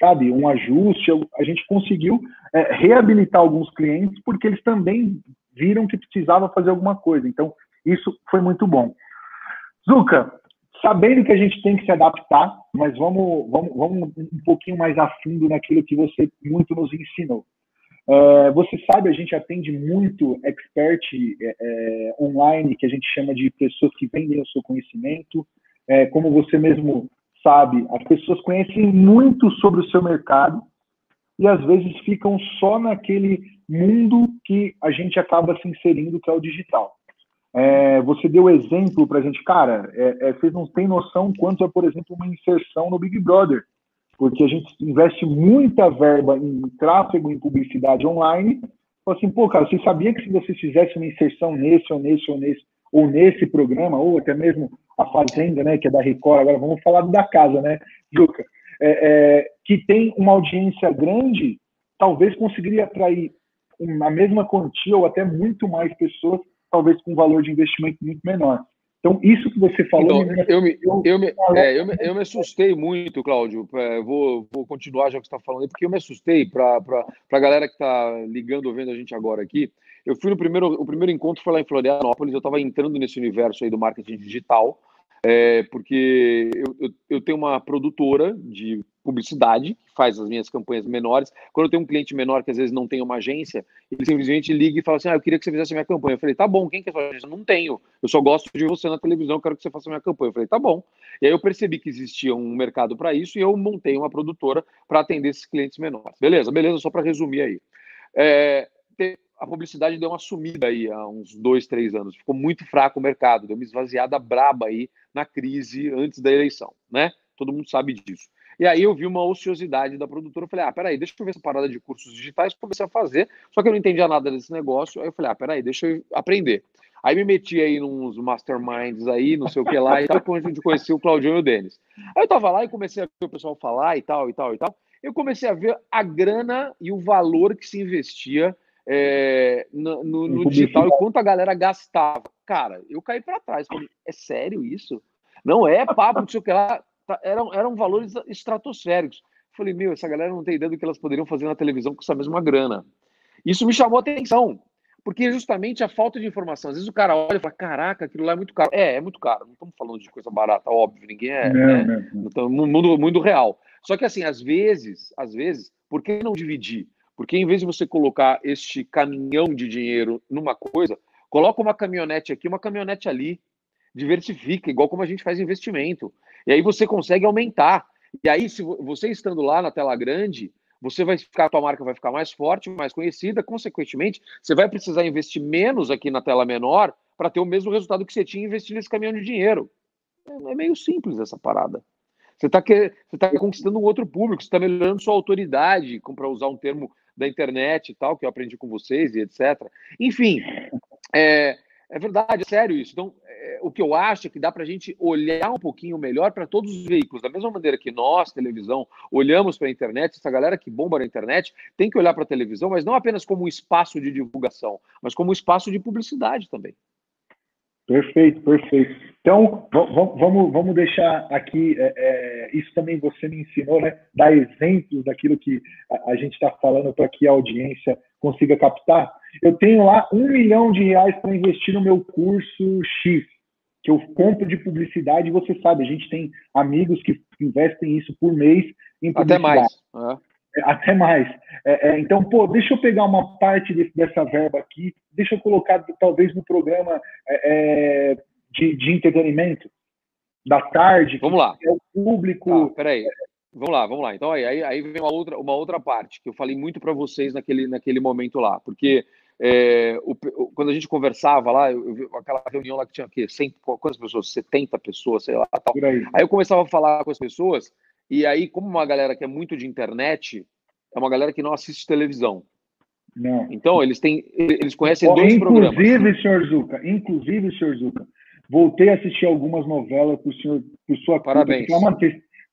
sabe, um ajuste, a gente conseguiu é, reabilitar alguns clientes porque eles também viram que precisava fazer alguma coisa, então isso foi muito bom. Zucca, sabendo que a gente tem que se adaptar, mas vamos, vamos, vamos um pouquinho mais a fundo naquilo que você muito nos ensinou. É, você sabe, a gente atende muito expert é, online, que a gente chama de pessoas que vendem o seu conhecimento, é, como você mesmo sabe, as pessoas conhecem muito sobre o seu mercado e às vezes ficam só naquele mundo que a gente acaba se inserindo, que é o digital. É, você deu exemplo pra gente, cara, é, é, vocês não têm noção quanto é, por exemplo, uma inserção no Big Brother, porque a gente investe muita verba em tráfego, em publicidade online, Falou assim, pô, cara, você sabia que se você fizesse uma inserção nesse, ou nesse, ou nesse, ou nesse programa, ou até mesmo a Fazenda, né, que é da Record, agora vamos falar da casa, né, Zucca, é, é, que tem uma audiência grande, talvez conseguiria atrair a mesma quantia ou até muito mais pessoas, talvez com um valor de investimento muito menor. Então, isso que você falou... Então, eu, me, eu, me, é, eu, me, eu me assustei muito, Cláudio. É, vou, vou continuar já que você está falando aí, porque eu me assustei para a galera que está ligando ou vendo a gente agora aqui. Eu fui no primeiro... O primeiro encontro foi lá em Florianópolis. Eu estava entrando nesse universo aí do marketing digital, é, porque eu, eu, eu tenho uma produtora de publicidade que faz as minhas campanhas menores. Quando eu tenho um cliente menor que às vezes não tem uma agência, ele simplesmente liga e fala assim, ah, eu queria que você fizesse a minha campanha. Eu falei, tá bom, quem quer fazer isso? Não tenho, eu só gosto de você na televisão, eu quero que você faça a minha campanha. Eu falei, tá bom. E aí eu percebi que existia um mercado para isso e eu montei uma produtora para atender esses clientes menores. Beleza, beleza, só para resumir aí. É, a publicidade deu uma sumida aí há uns dois, três anos. Ficou muito fraco o mercado, deu uma esvaziada braba aí na crise antes da eleição, né? Todo mundo sabe disso. E aí eu vi uma ociosidade da produtora, eu falei, ah, peraí, deixa eu ver essa parada de cursos digitais, comecei a fazer, só que eu não entendia nada desse negócio, aí eu falei, ah, peraí, deixa eu aprender. Aí me meti aí nos masterminds aí, não sei o que lá, e tal, quando a gente conheceu o Claudião e o Denis. Aí eu tava lá e comecei a ver o pessoal falar e tal, e tal, e tal, eu comecei a ver a grana e o valor que se investia é, no, no, no digital, e quanto a galera gastava. Cara, eu caí pra trás, falei, é sério isso? Não é papo, não sei o que lá... Eram, eram valores estratosféricos. Falei, meu, essa galera não tem ideia do que elas poderiam fazer na televisão com essa mesma grana. Isso me chamou a atenção, porque justamente a falta de informação. Às vezes o cara olha e fala, caraca, aquilo lá é muito caro. É, é muito caro. Não estamos falando de coisa barata, óbvio, ninguém é, não, né? Não. Então, no mundo, mundo real. Só que assim, às vezes, às vezes, por que não dividir? Porque em vez de você colocar este caminhão de dinheiro numa coisa, coloca uma caminhonete aqui, uma caminhonete ali. Diversifica, igual como a gente faz investimento. E aí você consegue aumentar. E aí, se você estando lá na tela grande, você vai ficar, a tua marca vai ficar mais forte, mais conhecida. Consequentemente, você vai precisar investir menos aqui na tela menor para ter o mesmo resultado que você tinha investindo nesse caminhão de dinheiro. É meio simples essa parada. Você está que... tá conquistando um outro público, você está melhorando sua autoridade, para usar um termo da internet e tal, que eu aprendi com vocês e etcétera. Enfim, é... É verdade, é sério isso. Então, é, o que eu acho é que dá para a gente olhar um pouquinho melhor para todos os veículos. Da mesma maneira que nós, televisão, olhamos para a internet, essa galera que bomba na internet tem que olhar para a televisão, mas não apenas como um espaço de divulgação, mas como um espaço de publicidade também. Perfeito, perfeito. Então, vamos, vamos deixar aqui, é, é, isso também você me ensinou, né? Dar exemplos daquilo que a, a gente está falando para que a audiência consiga captar. Eu tenho lá um milhão de reais para investir no meu curso X, que eu compro de publicidade, e você sabe, a gente tem amigos que investem isso por mês em publicidade. Até mais. Uhum. Até mais. É, é, então, pô, deixa eu pegar uma parte desse, dessa verba aqui, deixa eu colocar talvez no programa é, de, de entretenimento da tarde. Vamos lá. É o público... Tá, peraí. Vamos lá, vamos lá. Então, aí, aí vem uma outra, uma outra parte que eu falei muito para vocês naquele, naquele momento lá, porque é, o, o, quando a gente conversava lá, eu, eu, aquela reunião lá que tinha o quê? cem, quantas pessoas? setenta pessoas, sei lá. Tal. Aí. aí eu começava a falar com as pessoas, e aí, como uma galera que é muito de internet, é uma galera que não assiste televisão. Não. Então, eles, têm, eles conhecem oh, dois inclusive, programas. Inclusive, senhor Zucca, inclusive, senhor Zucca, voltei a assistir algumas novelas por, senhor, por sua conta. Parabéns.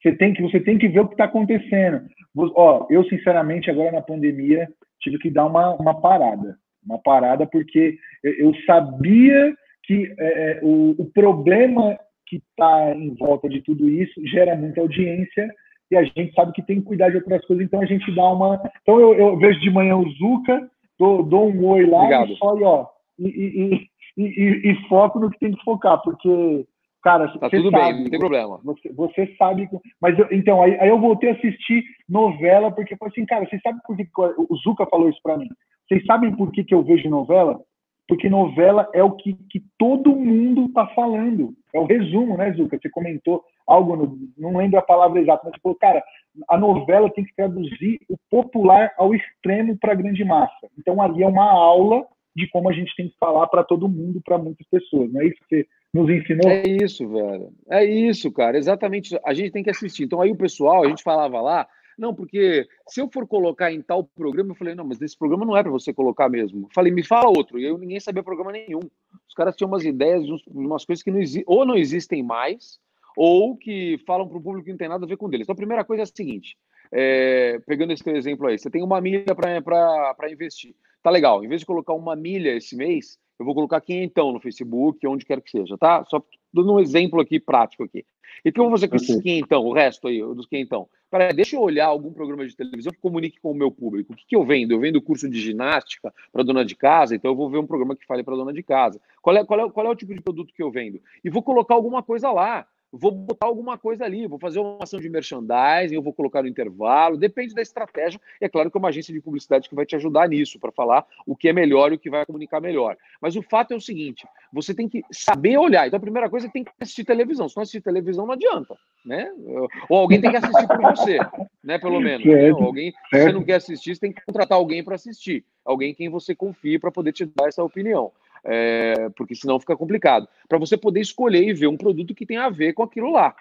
Você tem que, você tem que ver o que está acontecendo. Ó, eu, sinceramente, agora na pandemia, tive que dar uma, uma parada. Uma parada porque eu, eu sabia que é, o, o problema que está em volta de tudo isso gera muita audiência e a gente sabe que tem que cuidar de outras coisas. Então, a gente dá uma... Então, eu, eu vejo de manhã o Zucca, dou, dou um oi lá Obrigado. e só ó, e, e, e, e, e foco no que tem que focar, porque... Cara, tá tudo sabe, bem, não tem problema. Você, você sabe... Mas, eu, então, aí, aí eu voltei a assistir novela, porque foi assim, cara, vocês sabem por que... O Zucca falou isso pra mim. Vocês sabem por que, que eu vejo novela? Porque novela é o que, que todo mundo tá falando. É o resumo, né, Zucca? Você comentou algo, no, não lembro a palavra exata, mas você falou, cara, a novela tem que traduzir o popular ao extremo pra grande massa. Então, ali é uma aula de como a gente tem que falar pra todo mundo, pra muitas pessoas. Não é isso que você... nos ensinou. É isso, velho. É isso, cara. Exatamente. A gente tem que assistir. Então, aí o pessoal, a gente falava lá, não, porque se eu for colocar em tal programa, eu falei, não, mas esse programa não é para você colocar mesmo. Eu falei, me fala outro. E eu ninguém sabia programa nenhum. Os caras tinham umas ideias, umas coisas que não, ou não existem mais, ou que falam para o público que não tem nada a ver com deles. Então, a primeira coisa é a seguinte, é, pegando esse teu exemplo aí, você tem uma milha para investir. Tá legal, em vez de colocar uma milha esse mês, eu vou colocar quinhentão no Facebook, onde quer que seja, tá? Só dando um exemplo aqui, prático aqui. E o que eu vou fazer com esses quinhentão, o resto aí, dos quinhentão? Peraí, deixa eu olhar algum programa de televisão que comunique com o meu público. O que, que eu vendo? Eu vendo curso de ginástica para dona de casa, então eu vou ver um programa que fale para dona de casa. Qual é, qual é, qual é o tipo de produto que eu vendo? E vou colocar alguma coisa lá. Vou botar alguma coisa ali, vou fazer uma ação de merchandising, eu vou colocar no intervalo, depende da estratégia. E é claro que é uma agência de publicidade que vai te ajudar nisso, para falar o que é melhor e o que vai comunicar melhor. Mas o fato é o seguinte, você tem que saber olhar. Então a primeira coisa é que tem que assistir televisão. Se não assistir televisão, não adianta, né? Ou alguém tem que assistir por você, né? Pelo menos. Né? Alguém, se você não quer assistir, você tem que contratar alguém para assistir. Alguém quem você confie para poder te dar essa opinião. É, porque senão fica complicado, para você poder escolher e ver um produto que tem a ver com aquilo lá.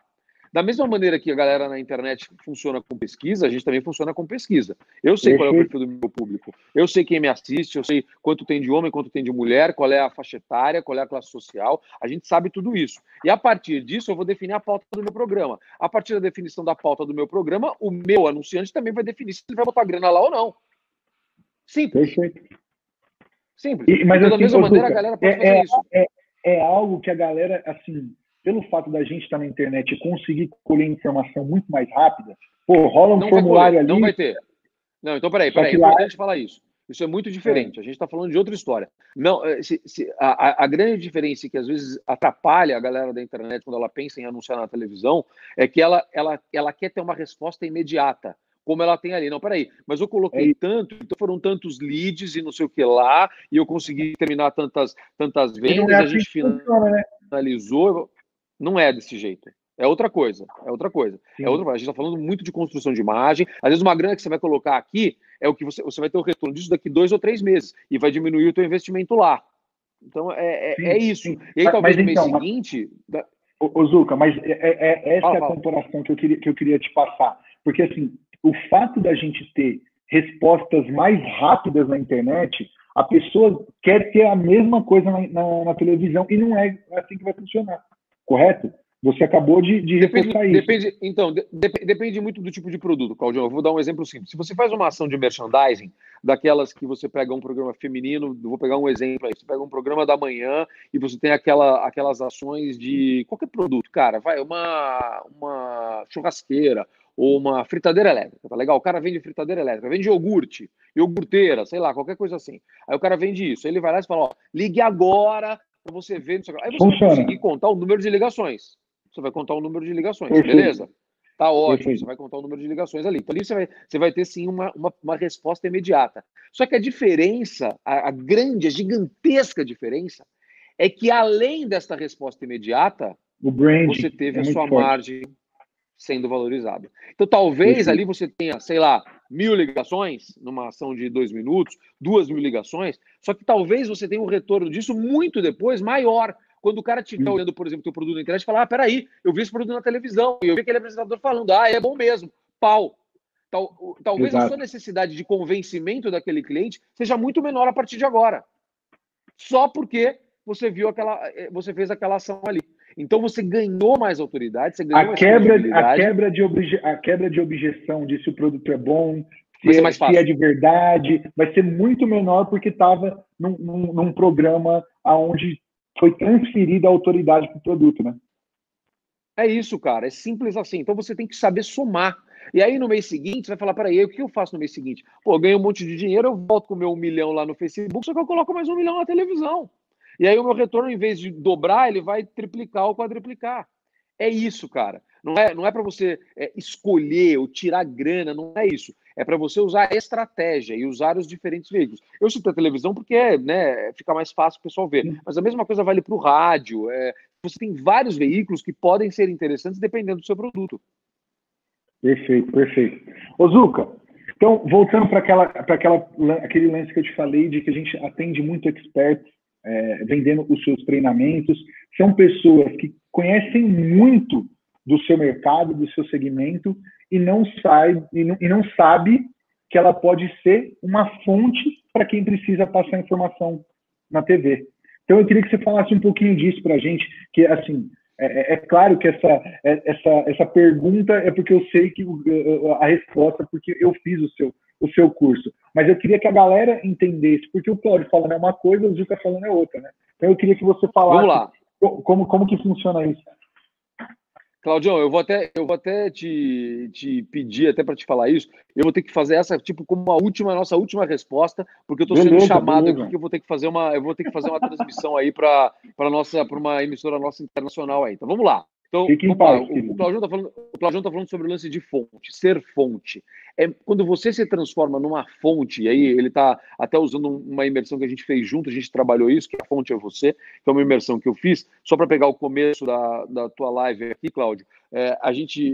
Da mesma maneira que a galera na internet funciona com pesquisa, a gente também funciona com pesquisa. Eu sei qual é o perfil do meu público, eu sei quem me assiste, eu sei quanto tem de homem, quanto tem de mulher, qual é a faixa etária, qual é a classe social, a gente sabe tudo isso. E a partir disso eu vou definir a pauta do meu programa. A partir da definição da pauta do meu programa, o meu anunciante também vai definir se ele vai botar grana lá ou não. Simples. Perfeito. Simples. E, mas, então, assim, da mesma maneira, a galera pode é, fazer é, isso. É, é algo que a galera, assim, pelo fato da gente estar na internet e conseguir colher informação muito mais rápida, pô, rola um não formulário colher, ali... Não vai ter. Não, então, peraí, peraí, é lá... importante falar isso. Isso é muito diferente, a gente está falando de outra história. Não, se, se, a, a grande diferença que às vezes atrapalha a galera da internet quando ela pensa em anunciar na televisão é que ela, ela, ela quer ter uma resposta imediata. Como ela tem ali. Não, peraí, mas eu coloquei é. tanto, então foram tantos leads e não sei o que lá, e eu consegui terminar tantas, tantas vendas, a gente finalizou. Não é desse jeito. É outra coisa, é outra coisa. Sim. É outra coisa. A gente está falando muito de construção de imagem. Às vezes uma grana que você vai colocar aqui é o que você, você vai ter o retorno disso daqui dois ou três meses, e vai diminuir o teu investimento lá. Então, é, é, sim, é isso. Sim. E aí, talvez mas, no mês então, seguinte... Mas... Ô, Zuca, mas é, é, é, essa ah, é a comparação que eu, queria, que eu queria te passar. Porque, assim... O fato da gente ter respostas mais rápidas na internet, a pessoa quer ter a mesma coisa na, na, na televisão e não é assim que vai funcionar, correto? Você acabou de, de reforçar isso. Depende, então, de, depende muito do tipo de produto, Claudio. Eu vou dar um exemplo simples. Se você faz uma ação de merchandising, daquelas que você pega um programa feminino, vou pegar um exemplo aí, você pega um programa da manhã e você tem aquela, aquelas ações de qualquer produto, cara, vai, uma, uma churrasqueira, ou uma fritadeira elétrica, tá legal? O cara vende fritadeira elétrica, vende iogurte, iogurteira, sei lá, qualquer coisa assim. Aí o cara vende isso, aí ele vai lá e fala, ó, ligue agora pra você ver... Aí você Funciona. vai conseguir contar o número de ligações. Você vai contar o número de ligações, Perfeito. beleza? Tá ótimo, Perfeito. você vai contar o número de ligações ali. Então ali você vai, você vai ter sim uma, uma, uma resposta imediata. Só que a diferença, a, a grande, a gigantesca diferença, é que além desta resposta imediata, o branding você teve é a sua forte. margem... sendo valorizado. Então, talvez Sim. ali você tenha, sei lá, mil ligações numa ação de dois minutos, duas mil ligações, só que talvez você tenha um retorno disso muito depois, maior. Quando o cara estiver Sim. olhando, por exemplo, o teu produto na internet e falar, ah, peraí, eu vi esse produto na televisão, e eu vi aquele apresentador falando, ah, é bom mesmo, pau. Tal, talvez Exato. a sua necessidade de convencimento daquele cliente seja muito menor a partir de agora. Só porque você viu aquela, você fez aquela ação ali. Então você ganhou mais autoridade, você ganhou a mais quebra, a quebra de obje, a quebra de objeção de se o produto é bom, se, é, se é de verdade, vai ser muito menor porque estava num, num, num programa onde foi transferida a autoridade para o produto, né? É isso, cara, é simples assim. Então você tem que saber somar. E aí no mês seguinte, você vai falar, peraí, o que eu faço no mês seguinte? Pô, eu ganho um monte de dinheiro, eu volto com o meu um milhão lá no Facebook, só que eu coloco mais um milhão na televisão. E aí o meu retorno, em vez de dobrar, ele vai triplicar ou quadruplicar. É isso, cara. Não é, não é para você é, escolher ou tirar grana, não é isso. É para você usar a estratégia e usar os diferentes veículos. Eu cito a televisão porque né, fica mais fácil o pessoal ver. Mas a mesma coisa vale para o rádio. É, você tem vários veículos que podem ser interessantes dependendo do seu produto. Perfeito, perfeito. Ô, Zuca, então, voltando para aquela, aquela, aquele lance que eu te falei de que a gente atende muito experts, É, vendendo os seus treinamentos, são pessoas que conhecem muito do seu mercado, do seu segmento e não, sai, e não, e não sabe que ela pode ser uma fonte para quem precisa passar informação na T V. Então, eu queria que você falasse um pouquinho disso para a gente, que, assim, é, é claro que essa, essa, essa pergunta é porque eu sei que a resposta, porque eu fiz o seu, o seu curso. Mas eu queria que a galera entendesse, porque o Cláudio falando é uma coisa, o Zuca falando é outra, né? Então, eu queria que você falasse. Vamos lá. Como, como que funciona isso. Claudião, eu vou até, eu vou até te, te pedir, até para te falar isso, eu vou ter que fazer essa, tipo, como a última, a nossa última resposta, porque eu estou sendo chamado beleza. aqui, que eu vou ter que fazer uma, eu vou ter que fazer uma transmissão aí para uma emissora nossa internacional aí. Então, vamos lá. Então, vamos lá. O, o Claudião está falando, tá falando sobre o lance de fonte, ser fonte. É, quando você se transforma numa fonte, e aí ele está até usando uma imersão que a gente fez junto, a gente trabalhou isso, que a fonte é você, que é uma imersão que eu fiz, só para pegar o começo da, da tua live aqui, Cláudio, é, a gente,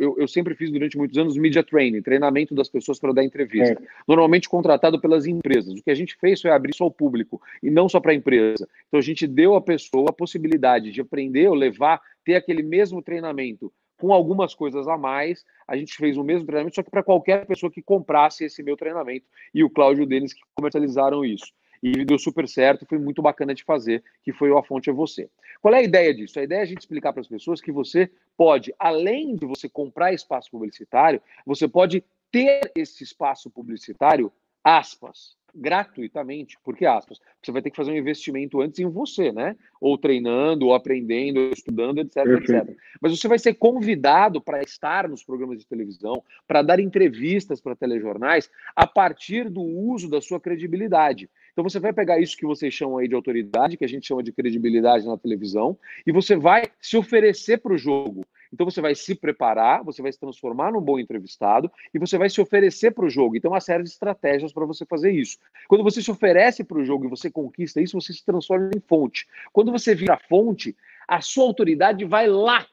eu, eu sempre fiz durante muitos anos media training, treinamento das pessoas para dar entrevista, é. normalmente contratado pelas empresas. O que a gente fez foi abrir só ao público, e não só para a empresa. Então a gente deu à pessoa a possibilidade de aprender ou levar, ter aquele mesmo treinamento com algumas coisas a mais. A gente fez o mesmo treinamento, só que para qualquer pessoa que comprasse esse meu treinamento, e o Cláudio e o Denis que comercializaram isso. E deu super certo, foi muito bacana de fazer, que foi o A Fonte é Você. Qual é a ideia disso? A ideia é a gente explicar para as pessoas que você pode, além de você comprar espaço publicitário, você pode ter esse espaço publicitário, aspas, gratuitamente, porque aspas, você vai ter que fazer um investimento antes em você, né? Ou treinando, ou aprendendo, ou estudando, etc, etcétera. Mas você vai ser convidado para estar nos programas de televisão, para dar entrevistas para telejornais, a partir do uso da sua credibilidade. Então você vai pegar isso que vocês chamam aí de autoridade, que a gente chama de credibilidade na televisão, e você vai se oferecer para o jogo. Então você vai se preparar, você vai se transformar num bom entrevistado e você vai se oferecer para o jogo. Então, uma série de estratégias para você fazer isso. Quando você se oferece para o jogo e você conquista isso, você se transforma em fonte. Quando você vira fonte, a sua autoridade vai lá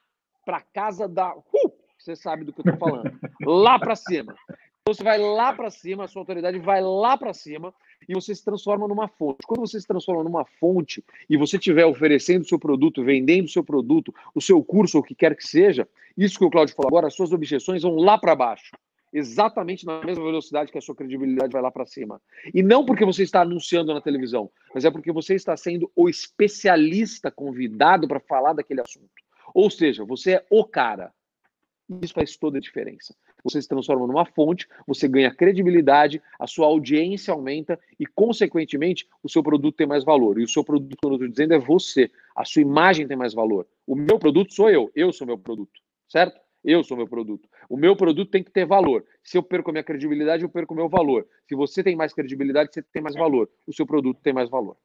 para a casa da... Uh, você sabe do que eu estou falando. Lá para cima. Então você vai lá para cima, a sua autoridade vai lá para cima e você se transforma numa fonte. Quando você se transforma numa fonte e você estiver oferecendo o seu produto, vendendo o seu produto, o seu curso, ou o que quer que seja, isso que o Cláudio falou agora, as suas objeções vão lá para baixo, exatamente na mesma velocidade que a sua credibilidade vai lá para cima. E não porque você está anunciando na televisão, mas é porque você está sendo o especialista convidado para falar daquele assunto. Ou seja, você é o cara. Isso faz toda a diferença. Você se transforma numa fonte, você ganha credibilidade, a sua audiência aumenta e, consequentemente, o seu produto tem mais valor. E o seu produto, como eu estou dizendo, é você. A sua imagem tem mais valor. O meu produto sou eu. Eu sou meu produto, certo? Eu sou meu produto. O meu produto tem que ter valor. Se eu perco a minha credibilidade, eu perco o meu valor. Se você tem mais credibilidade, você tem mais valor. O seu produto tem mais valor.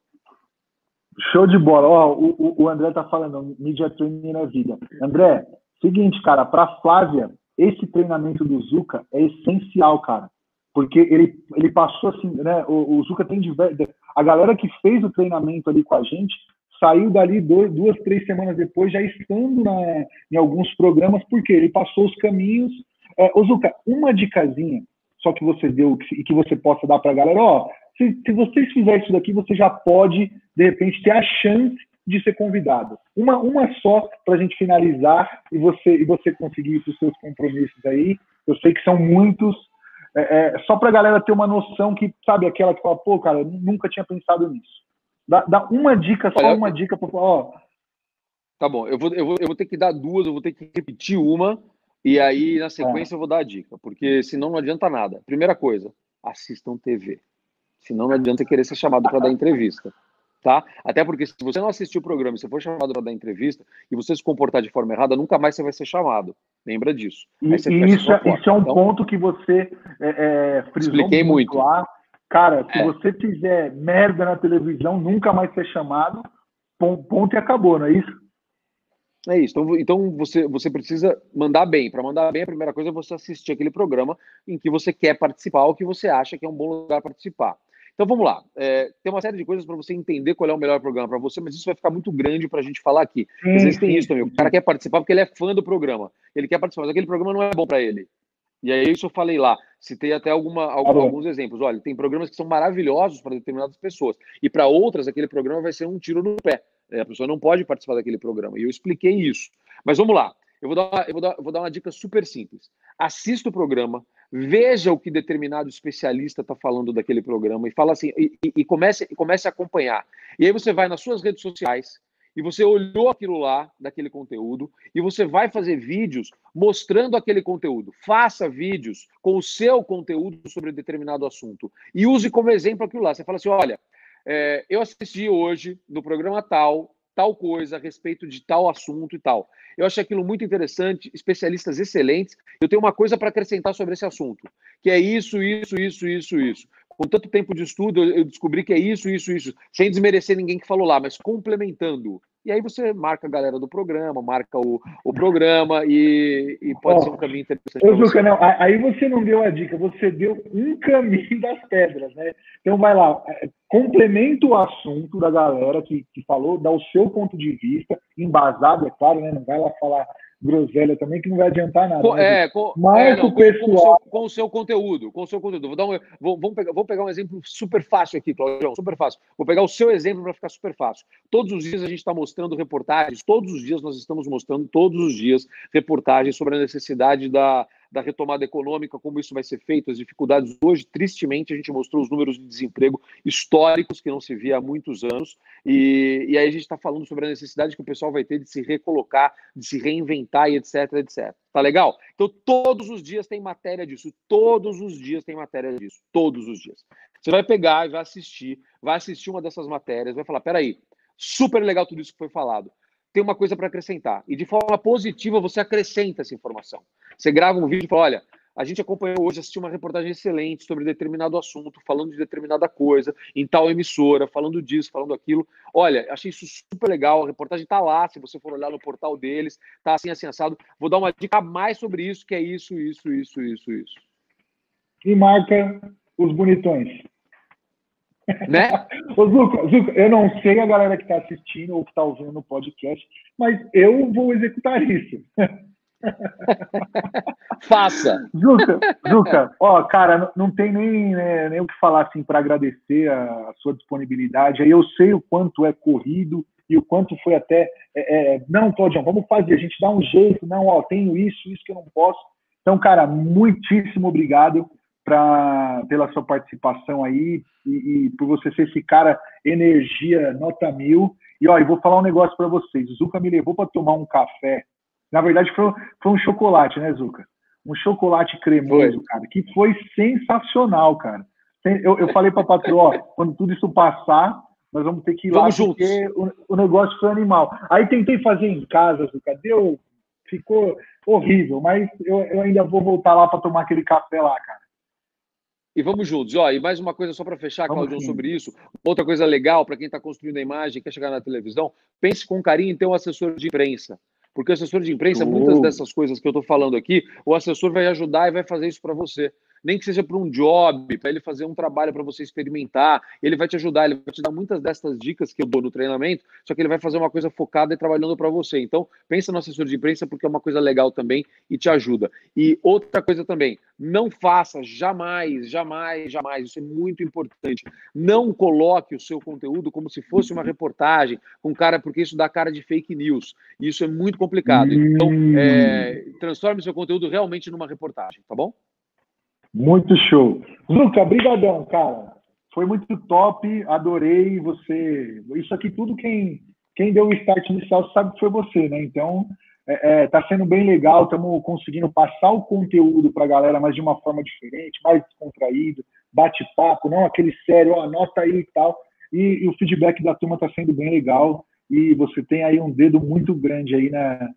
Show de bola. Ó, o, o André tá falando, mídia training na vida. André, seguinte, cara, pra Flávia, esse treinamento do Zuca é essencial, cara. Porque ele, ele passou assim, né? O, o Zuca tem diversos... A galera que fez o treinamento ali com a gente saiu dali dois, duas, três semanas depois já estando na, em alguns programas, porque ele passou os caminhos. É, ô, Zuca, uma dicasinha só que você deu e que você possa dar pra galera, ó, se, se vocês fizerem isso daqui, você já pode, de repente, ter a chance de ser convidado. Uma, uma só para a gente finalizar e você, e você conseguir ir para os seus compromissos aí. Eu sei que são muitos. É, é, só para a galera ter uma noção que, sabe, aquela que fala, pô, cara, eu nunca tinha pensado nisso. Dá, dá uma dica, só Olha, uma dica para falar, ó. Tá bom, eu vou, eu, vou, eu vou ter que dar duas, eu vou ter que repetir uma e aí na sequência é. eu vou dar a dica, porque senão não adianta nada. Primeira coisa, assistam T V. Senão não adianta querer ser chamado para dar entrevista. Tá? Até porque se você não assistir o programa e você for chamado para dar entrevista e você se comportar de forma errada, nunca mais você vai ser chamado. Lembra disso. E, e isso, isso é um então, ponto que você é, é, frisou expliquei muito. muito. Lá. Cara, se é. você fizer merda na televisão, nunca mais ser chamado, ponto e acabou, não é isso? É isso, então, então você, você precisa mandar bem. Para mandar bem, a primeira coisa é você assistir aquele programa em que você quer participar ou que você acha que é um bom lugar para participar. Então vamos lá, é, tem uma série de coisas para você entender qual é o melhor programa para você, mas isso vai ficar muito grande para a gente falar aqui. Às vezes tem isso também, o cara quer participar porque ele é fã do programa, ele quer participar, mas aquele programa não é bom para ele. E aí isso eu falei lá, citei até alguma, alguns exemplos. Olha, tem programas que são maravilhosos para determinadas pessoas e para outras aquele programa vai ser um tiro no pé. A pessoa não pode participar daquele programa e eu expliquei isso. Mas vamos lá, eu vou dar, eu vou dar, vou dar uma dica super simples. assista o programa, veja o que determinado especialista está falando daquele programa e fala assim, e, e, e, comece, e comece a acompanhar. E aí você vai nas suas redes sociais e você olhou aquilo lá, daquele conteúdo, e você vai fazer vídeos mostrando aquele conteúdo. Faça vídeos com o seu conteúdo sobre determinado assunto e use como exemplo aquilo lá. Você fala assim, olha, é, eu assisti hoje no programa tal, tal coisa, a respeito de tal assunto e tal. Eu achei aquilo muito interessante, especialistas excelentes. Eu tenho uma coisa para acrescentar sobre esse assunto, que é isso, isso, isso, isso, isso. Com tanto tempo de estudo, eu descobri que é isso, isso, isso, sem desmerecer ninguém que falou lá, mas complementando. E aí você marca a galera do programa, marca o, o programa e, e pode oh, ser um caminho interessante. Ô, Zucca, não, aí você não deu a dica, você deu um caminho das pedras, né? Então vai lá, complementa o assunto da galera que, que falou, dá o seu ponto de vista, embasado, é claro, né? Não vai lá falar groselha também, que não vai adiantar nada. Com, né? é, com, é, não, o pessoal... com, com, o seu, com o seu conteúdo, com o seu conteúdo. Vou dar um, vou, vou pegar, vou pegar um exemplo super fácil aqui, Claudião, super fácil. Vou pegar o seu exemplo para ficar super fácil. Todos os dias a gente está mostrando reportagens, todos os dias nós estamos mostrando, todos os dias, reportagens sobre a necessidade da... da retomada econômica, como isso vai ser feito, as dificuldades hoje, tristemente, a gente mostrou os números de desemprego históricos que não se via há muitos anos, e, e aí a gente está falando sobre a necessidade que o pessoal vai ter de se recolocar, de se reinventar e etc, et cetera. Tá legal? Então, todos os dias tem matéria disso, todos os dias tem matéria disso, todos os dias. Você vai pegar e vai assistir, vai assistir uma dessas matérias, vai falar, peraí, super legal tudo isso que foi falado, tem uma coisa para acrescentar. E de forma positiva, você acrescenta essa informação. Você grava um vídeo e fala, olha, a gente acompanhou hoje, assistiu uma reportagem excelente sobre determinado assunto, falando de determinada coisa, em tal emissora, falando disso, falando aquilo. Olha, achei isso super legal, a reportagem está lá, se você for olhar no portal deles, está assim, assim, assado. Vou dar uma dica a mais sobre isso, que é isso, isso, isso, isso, isso. E marca os bonitões. Né? Ô, Zucca, Zucca, eu não sei a galera que está assistindo ou que está ouvindo o podcast, mas eu vou executar isso. Faça. Zucca, Zucca, ó, cara, não tem nem, né, nem o que falar assim para agradecer a, a sua disponibilidade. Eu sei o quanto é corrido e o quanto foi até. É, é, não, Claudião, vamos fazer, a gente dá um jeito, não, ó, tenho isso, isso que eu não posso. Então, cara, muitíssimo obrigado. Pra, pela sua participação aí e, e por você ser esse cara energia nota mil. E ó, eu vou falar um negócio para vocês. O Zucca me levou para tomar um café. Na verdade, foi, foi um chocolate, né, Zucca? Um chocolate cremoso, cara, que foi sensacional, cara. Eu, eu falei para a patroa, ó, quando tudo isso passar, nós vamos ter que ir vamos lá juntos. Porque o, o negócio foi animal. Aí tentei fazer em casa, Zucca, deu, ficou horrível, mas eu, eu ainda vou voltar lá para tomar aquele café lá, cara. E vamos juntos. Ó, e mais uma coisa só para fechar, Claudião, sobre isso. Outra coisa legal para quem está construindo a imagem, quer chegar na televisão, pense com carinho em ter um assessor de imprensa. Porque o assessor de imprensa, oh. muitas dessas coisas que eu estou falando aqui, o assessor vai ajudar e vai fazer isso para você. Nem que seja para um job, para ele fazer um trabalho para você experimentar, ele vai te ajudar, ele vai te dar muitas dessas dicas que eu dou no treinamento, só que ele vai fazer uma coisa focada e trabalhando para você. Então, pensa no assessor de imprensa porque é uma coisa legal também e te ajuda. E outra coisa também, não faça jamais, jamais, jamais, isso é muito importante, não coloque o seu conteúdo como se fosse uma reportagem com cara, porque isso dá cara de fake news. E isso é muito complicado. Então, é, transforme seu conteúdo realmente numa reportagem, tá bom? Muito show. Zucca, brigadão, cara. Foi muito top, adorei você. Isso aqui tudo quem, quem deu o start inicial sabe que foi você, né? Então, é, é, tá sendo bem legal, estamos conseguindo passar o conteúdo pra galera, mas de uma forma diferente, mais descontraído, bate-papo, não aquele sério, ó, anota aí e tal. E, e o feedback da turma tá sendo bem legal e você tem aí um dedo muito grande aí na,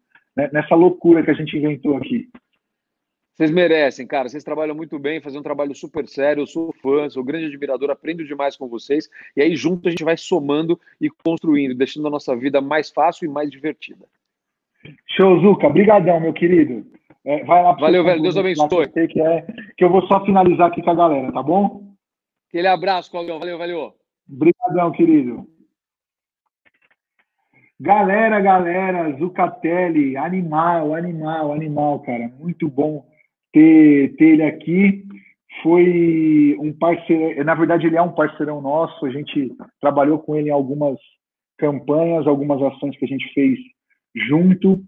nessa loucura que a gente inventou aqui. Vocês merecem, cara. Vocês trabalham muito bem, fazem um trabalho super sério. Eu sou fã, sou grande admirador, aprendo demais com vocês. E aí, junto, a gente vai somando e construindo, deixando a nossa vida mais fácil e mais divertida. Show, Zucca. Obrigadão, meu querido. É, vai lá. Valeu, velho. Deus abençoe. Que, é, que eu vou só finalizar aqui com a galera, tá bom? Aquele abraço, Claudião. Valeu, valeu. Obrigadão, querido. Galera, galera, Zucatelli, animal, animal, animal, cara. Muito bom. Ter, ter ele aqui, foi um parceiro, na verdade ele é um parceirão nosso, a gente trabalhou com ele em algumas campanhas, algumas ações que a gente fez junto,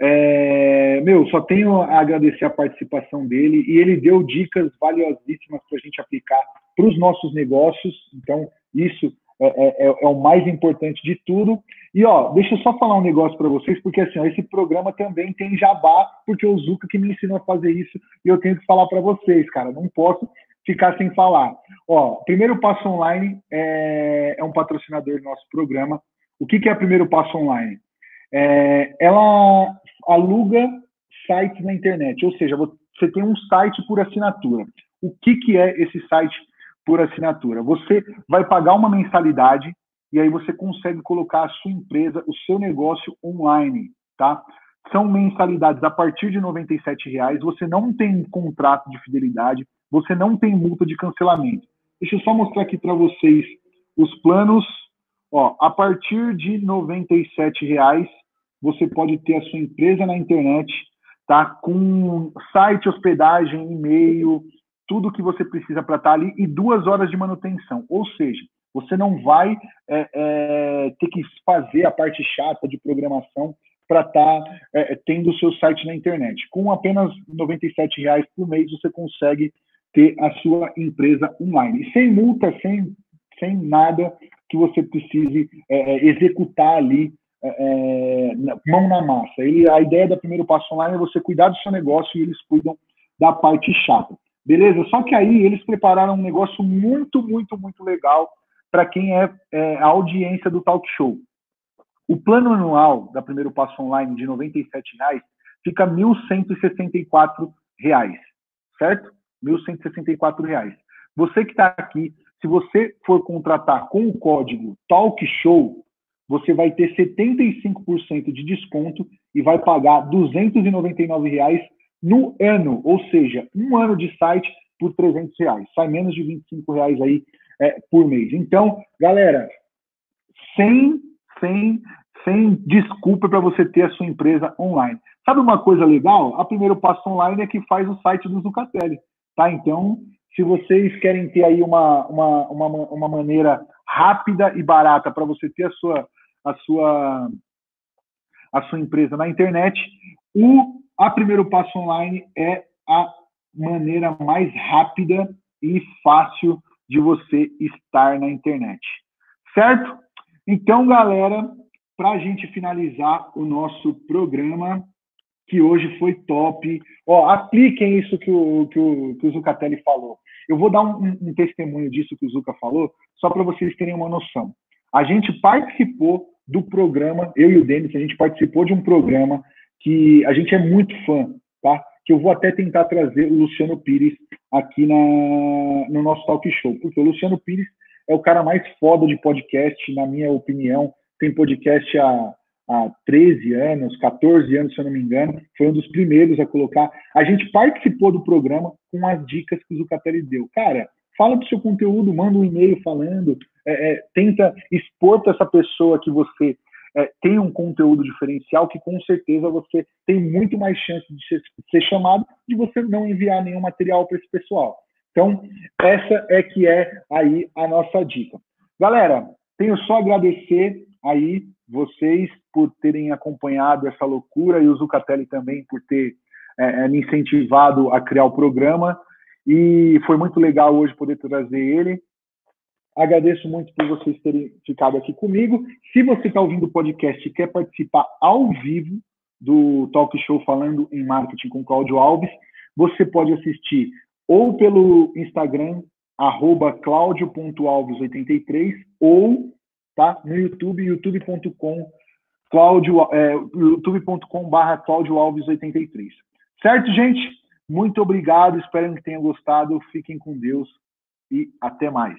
É, meu, só tenho a agradecer a participação dele, e ele deu dicas valiosíssimas para a gente aplicar para os nossos negócios, então isso é, é, é o mais importante de tudo. E ó, deixa eu só falar um negócio para vocês, porque assim, ó, esse programa também tem jabá, porque o Zuca que me ensinou a fazer isso, e eu tenho que falar para vocês, cara, não posso ficar sem falar. Ó, Primeiro Passo Online é, é um patrocinador do nosso programa. O que, que é Primeiro Passo Online? É, ela aluga sites na internet, ou seja, você tem um site por assinatura. O que, que é esse site por assinatura? Você vai pagar uma mensalidade e aí você consegue colocar a sua empresa, o seu negócio online, tá? São mensalidades a partir de noventa e sete reais, você não tem contrato de fidelidade, você não tem multa de cancelamento. Deixa eu só mostrar aqui para vocês os planos. Ó, a partir de noventa e sete reais, você pode ter a sua empresa na internet, tá? Com site, hospedagem, e-mail, tudo que você precisa para estar ali, e duas horas de manutenção. Ou seja, você não vai é, é, ter que fazer a parte chata de programação para estar é, tendo o seu site na internet. Com apenas noventa e sete reais por mês, você consegue ter a sua empresa online. E sem multa, sem, sem nada que você precise é, executar ali, é, mão na massa. Ele, a ideia da Primeiro Passo Online é você cuidar do seu negócio, e eles cuidam da parte chata. Beleza? Só que aí eles prepararam um negócio muito, muito, muito legal para quem é, é a audiência do talk show. O plano anual da Primeiro Passo Online de noventa e sete reais fica mil cento e sessenta e quatro reais, certo? mil cento e sessenta e quatro reais. Você que está aqui, se você for contratar com o código Talk Show, você vai ter setenta e cinco por cento de desconto e vai pagar duzentos e noventa e nove reais no ano. Ou seja, um ano de site por trezentos reais. Sai menos de vinte e cinco reais aí, é, por mês. Então, galera, sem, sem, sem desculpa para você ter a sua empresa online. Sabe uma coisa legal? A Primeiro Passo Online é que faz o site do Zucatelli, tá? Então, se vocês querem ter aí uma, uma, uma, uma maneira rápida e barata para você ter a sua, a, sua, a sua empresa na internet, o, a Primeiro Passo Online é a maneira mais rápida e fácil de você estar na internet. Certo? Então, galera, para a gente finalizar o nosso programa, que hoje foi top. Ó, apliquem isso que o, que o, que o Zucatelli falou. Eu vou dar um, um testemunho disso que o Zuca falou, só para vocês terem uma noção. A gente participou do programa, eu e o Denis, a gente participou de um programa que a gente é muito fã, tá? Que eu vou até tentar trazer o Luciano Pires aqui na, no nosso talk show, porque o Luciano Pires é o cara mais foda de podcast, na minha opinião. Tem podcast a... há treze anos, quatorze anos, se eu não me engano, foi um dos primeiros a colocar. A gente participou do programa com as dicas que o Zucatelli deu. Cara, fala do seu conteúdo, manda um e-mail falando, é, é, tenta expor para essa pessoa que você é, tem um conteúdo diferencial, que com certeza você tem muito mais chance de ser, de ser chamado, de você não enviar nenhum material para esse pessoal. Então, essa é que é aí a nossa dica. Galera, tenho só a agradecer aí vocês por terem acompanhado essa loucura, e o Zucatelli também por ter é, me incentivado a criar o programa, e foi muito legal hoje poder trazer ele. Agradeço muito por vocês terem ficado aqui comigo. Se você está ouvindo o podcast e quer participar ao vivo do Talk Show Falando em Marketing com Cláudio Alves, você pode assistir ou pelo Instagram, arroba claudio ponto alves oitenta e três, ou tá? No YouTube, youtube ponto com é, youtube ponto com barra claudio alves oitenta e três. Certo, gente? Muito obrigado, espero que tenham gostado, fiquem com Deus e até mais.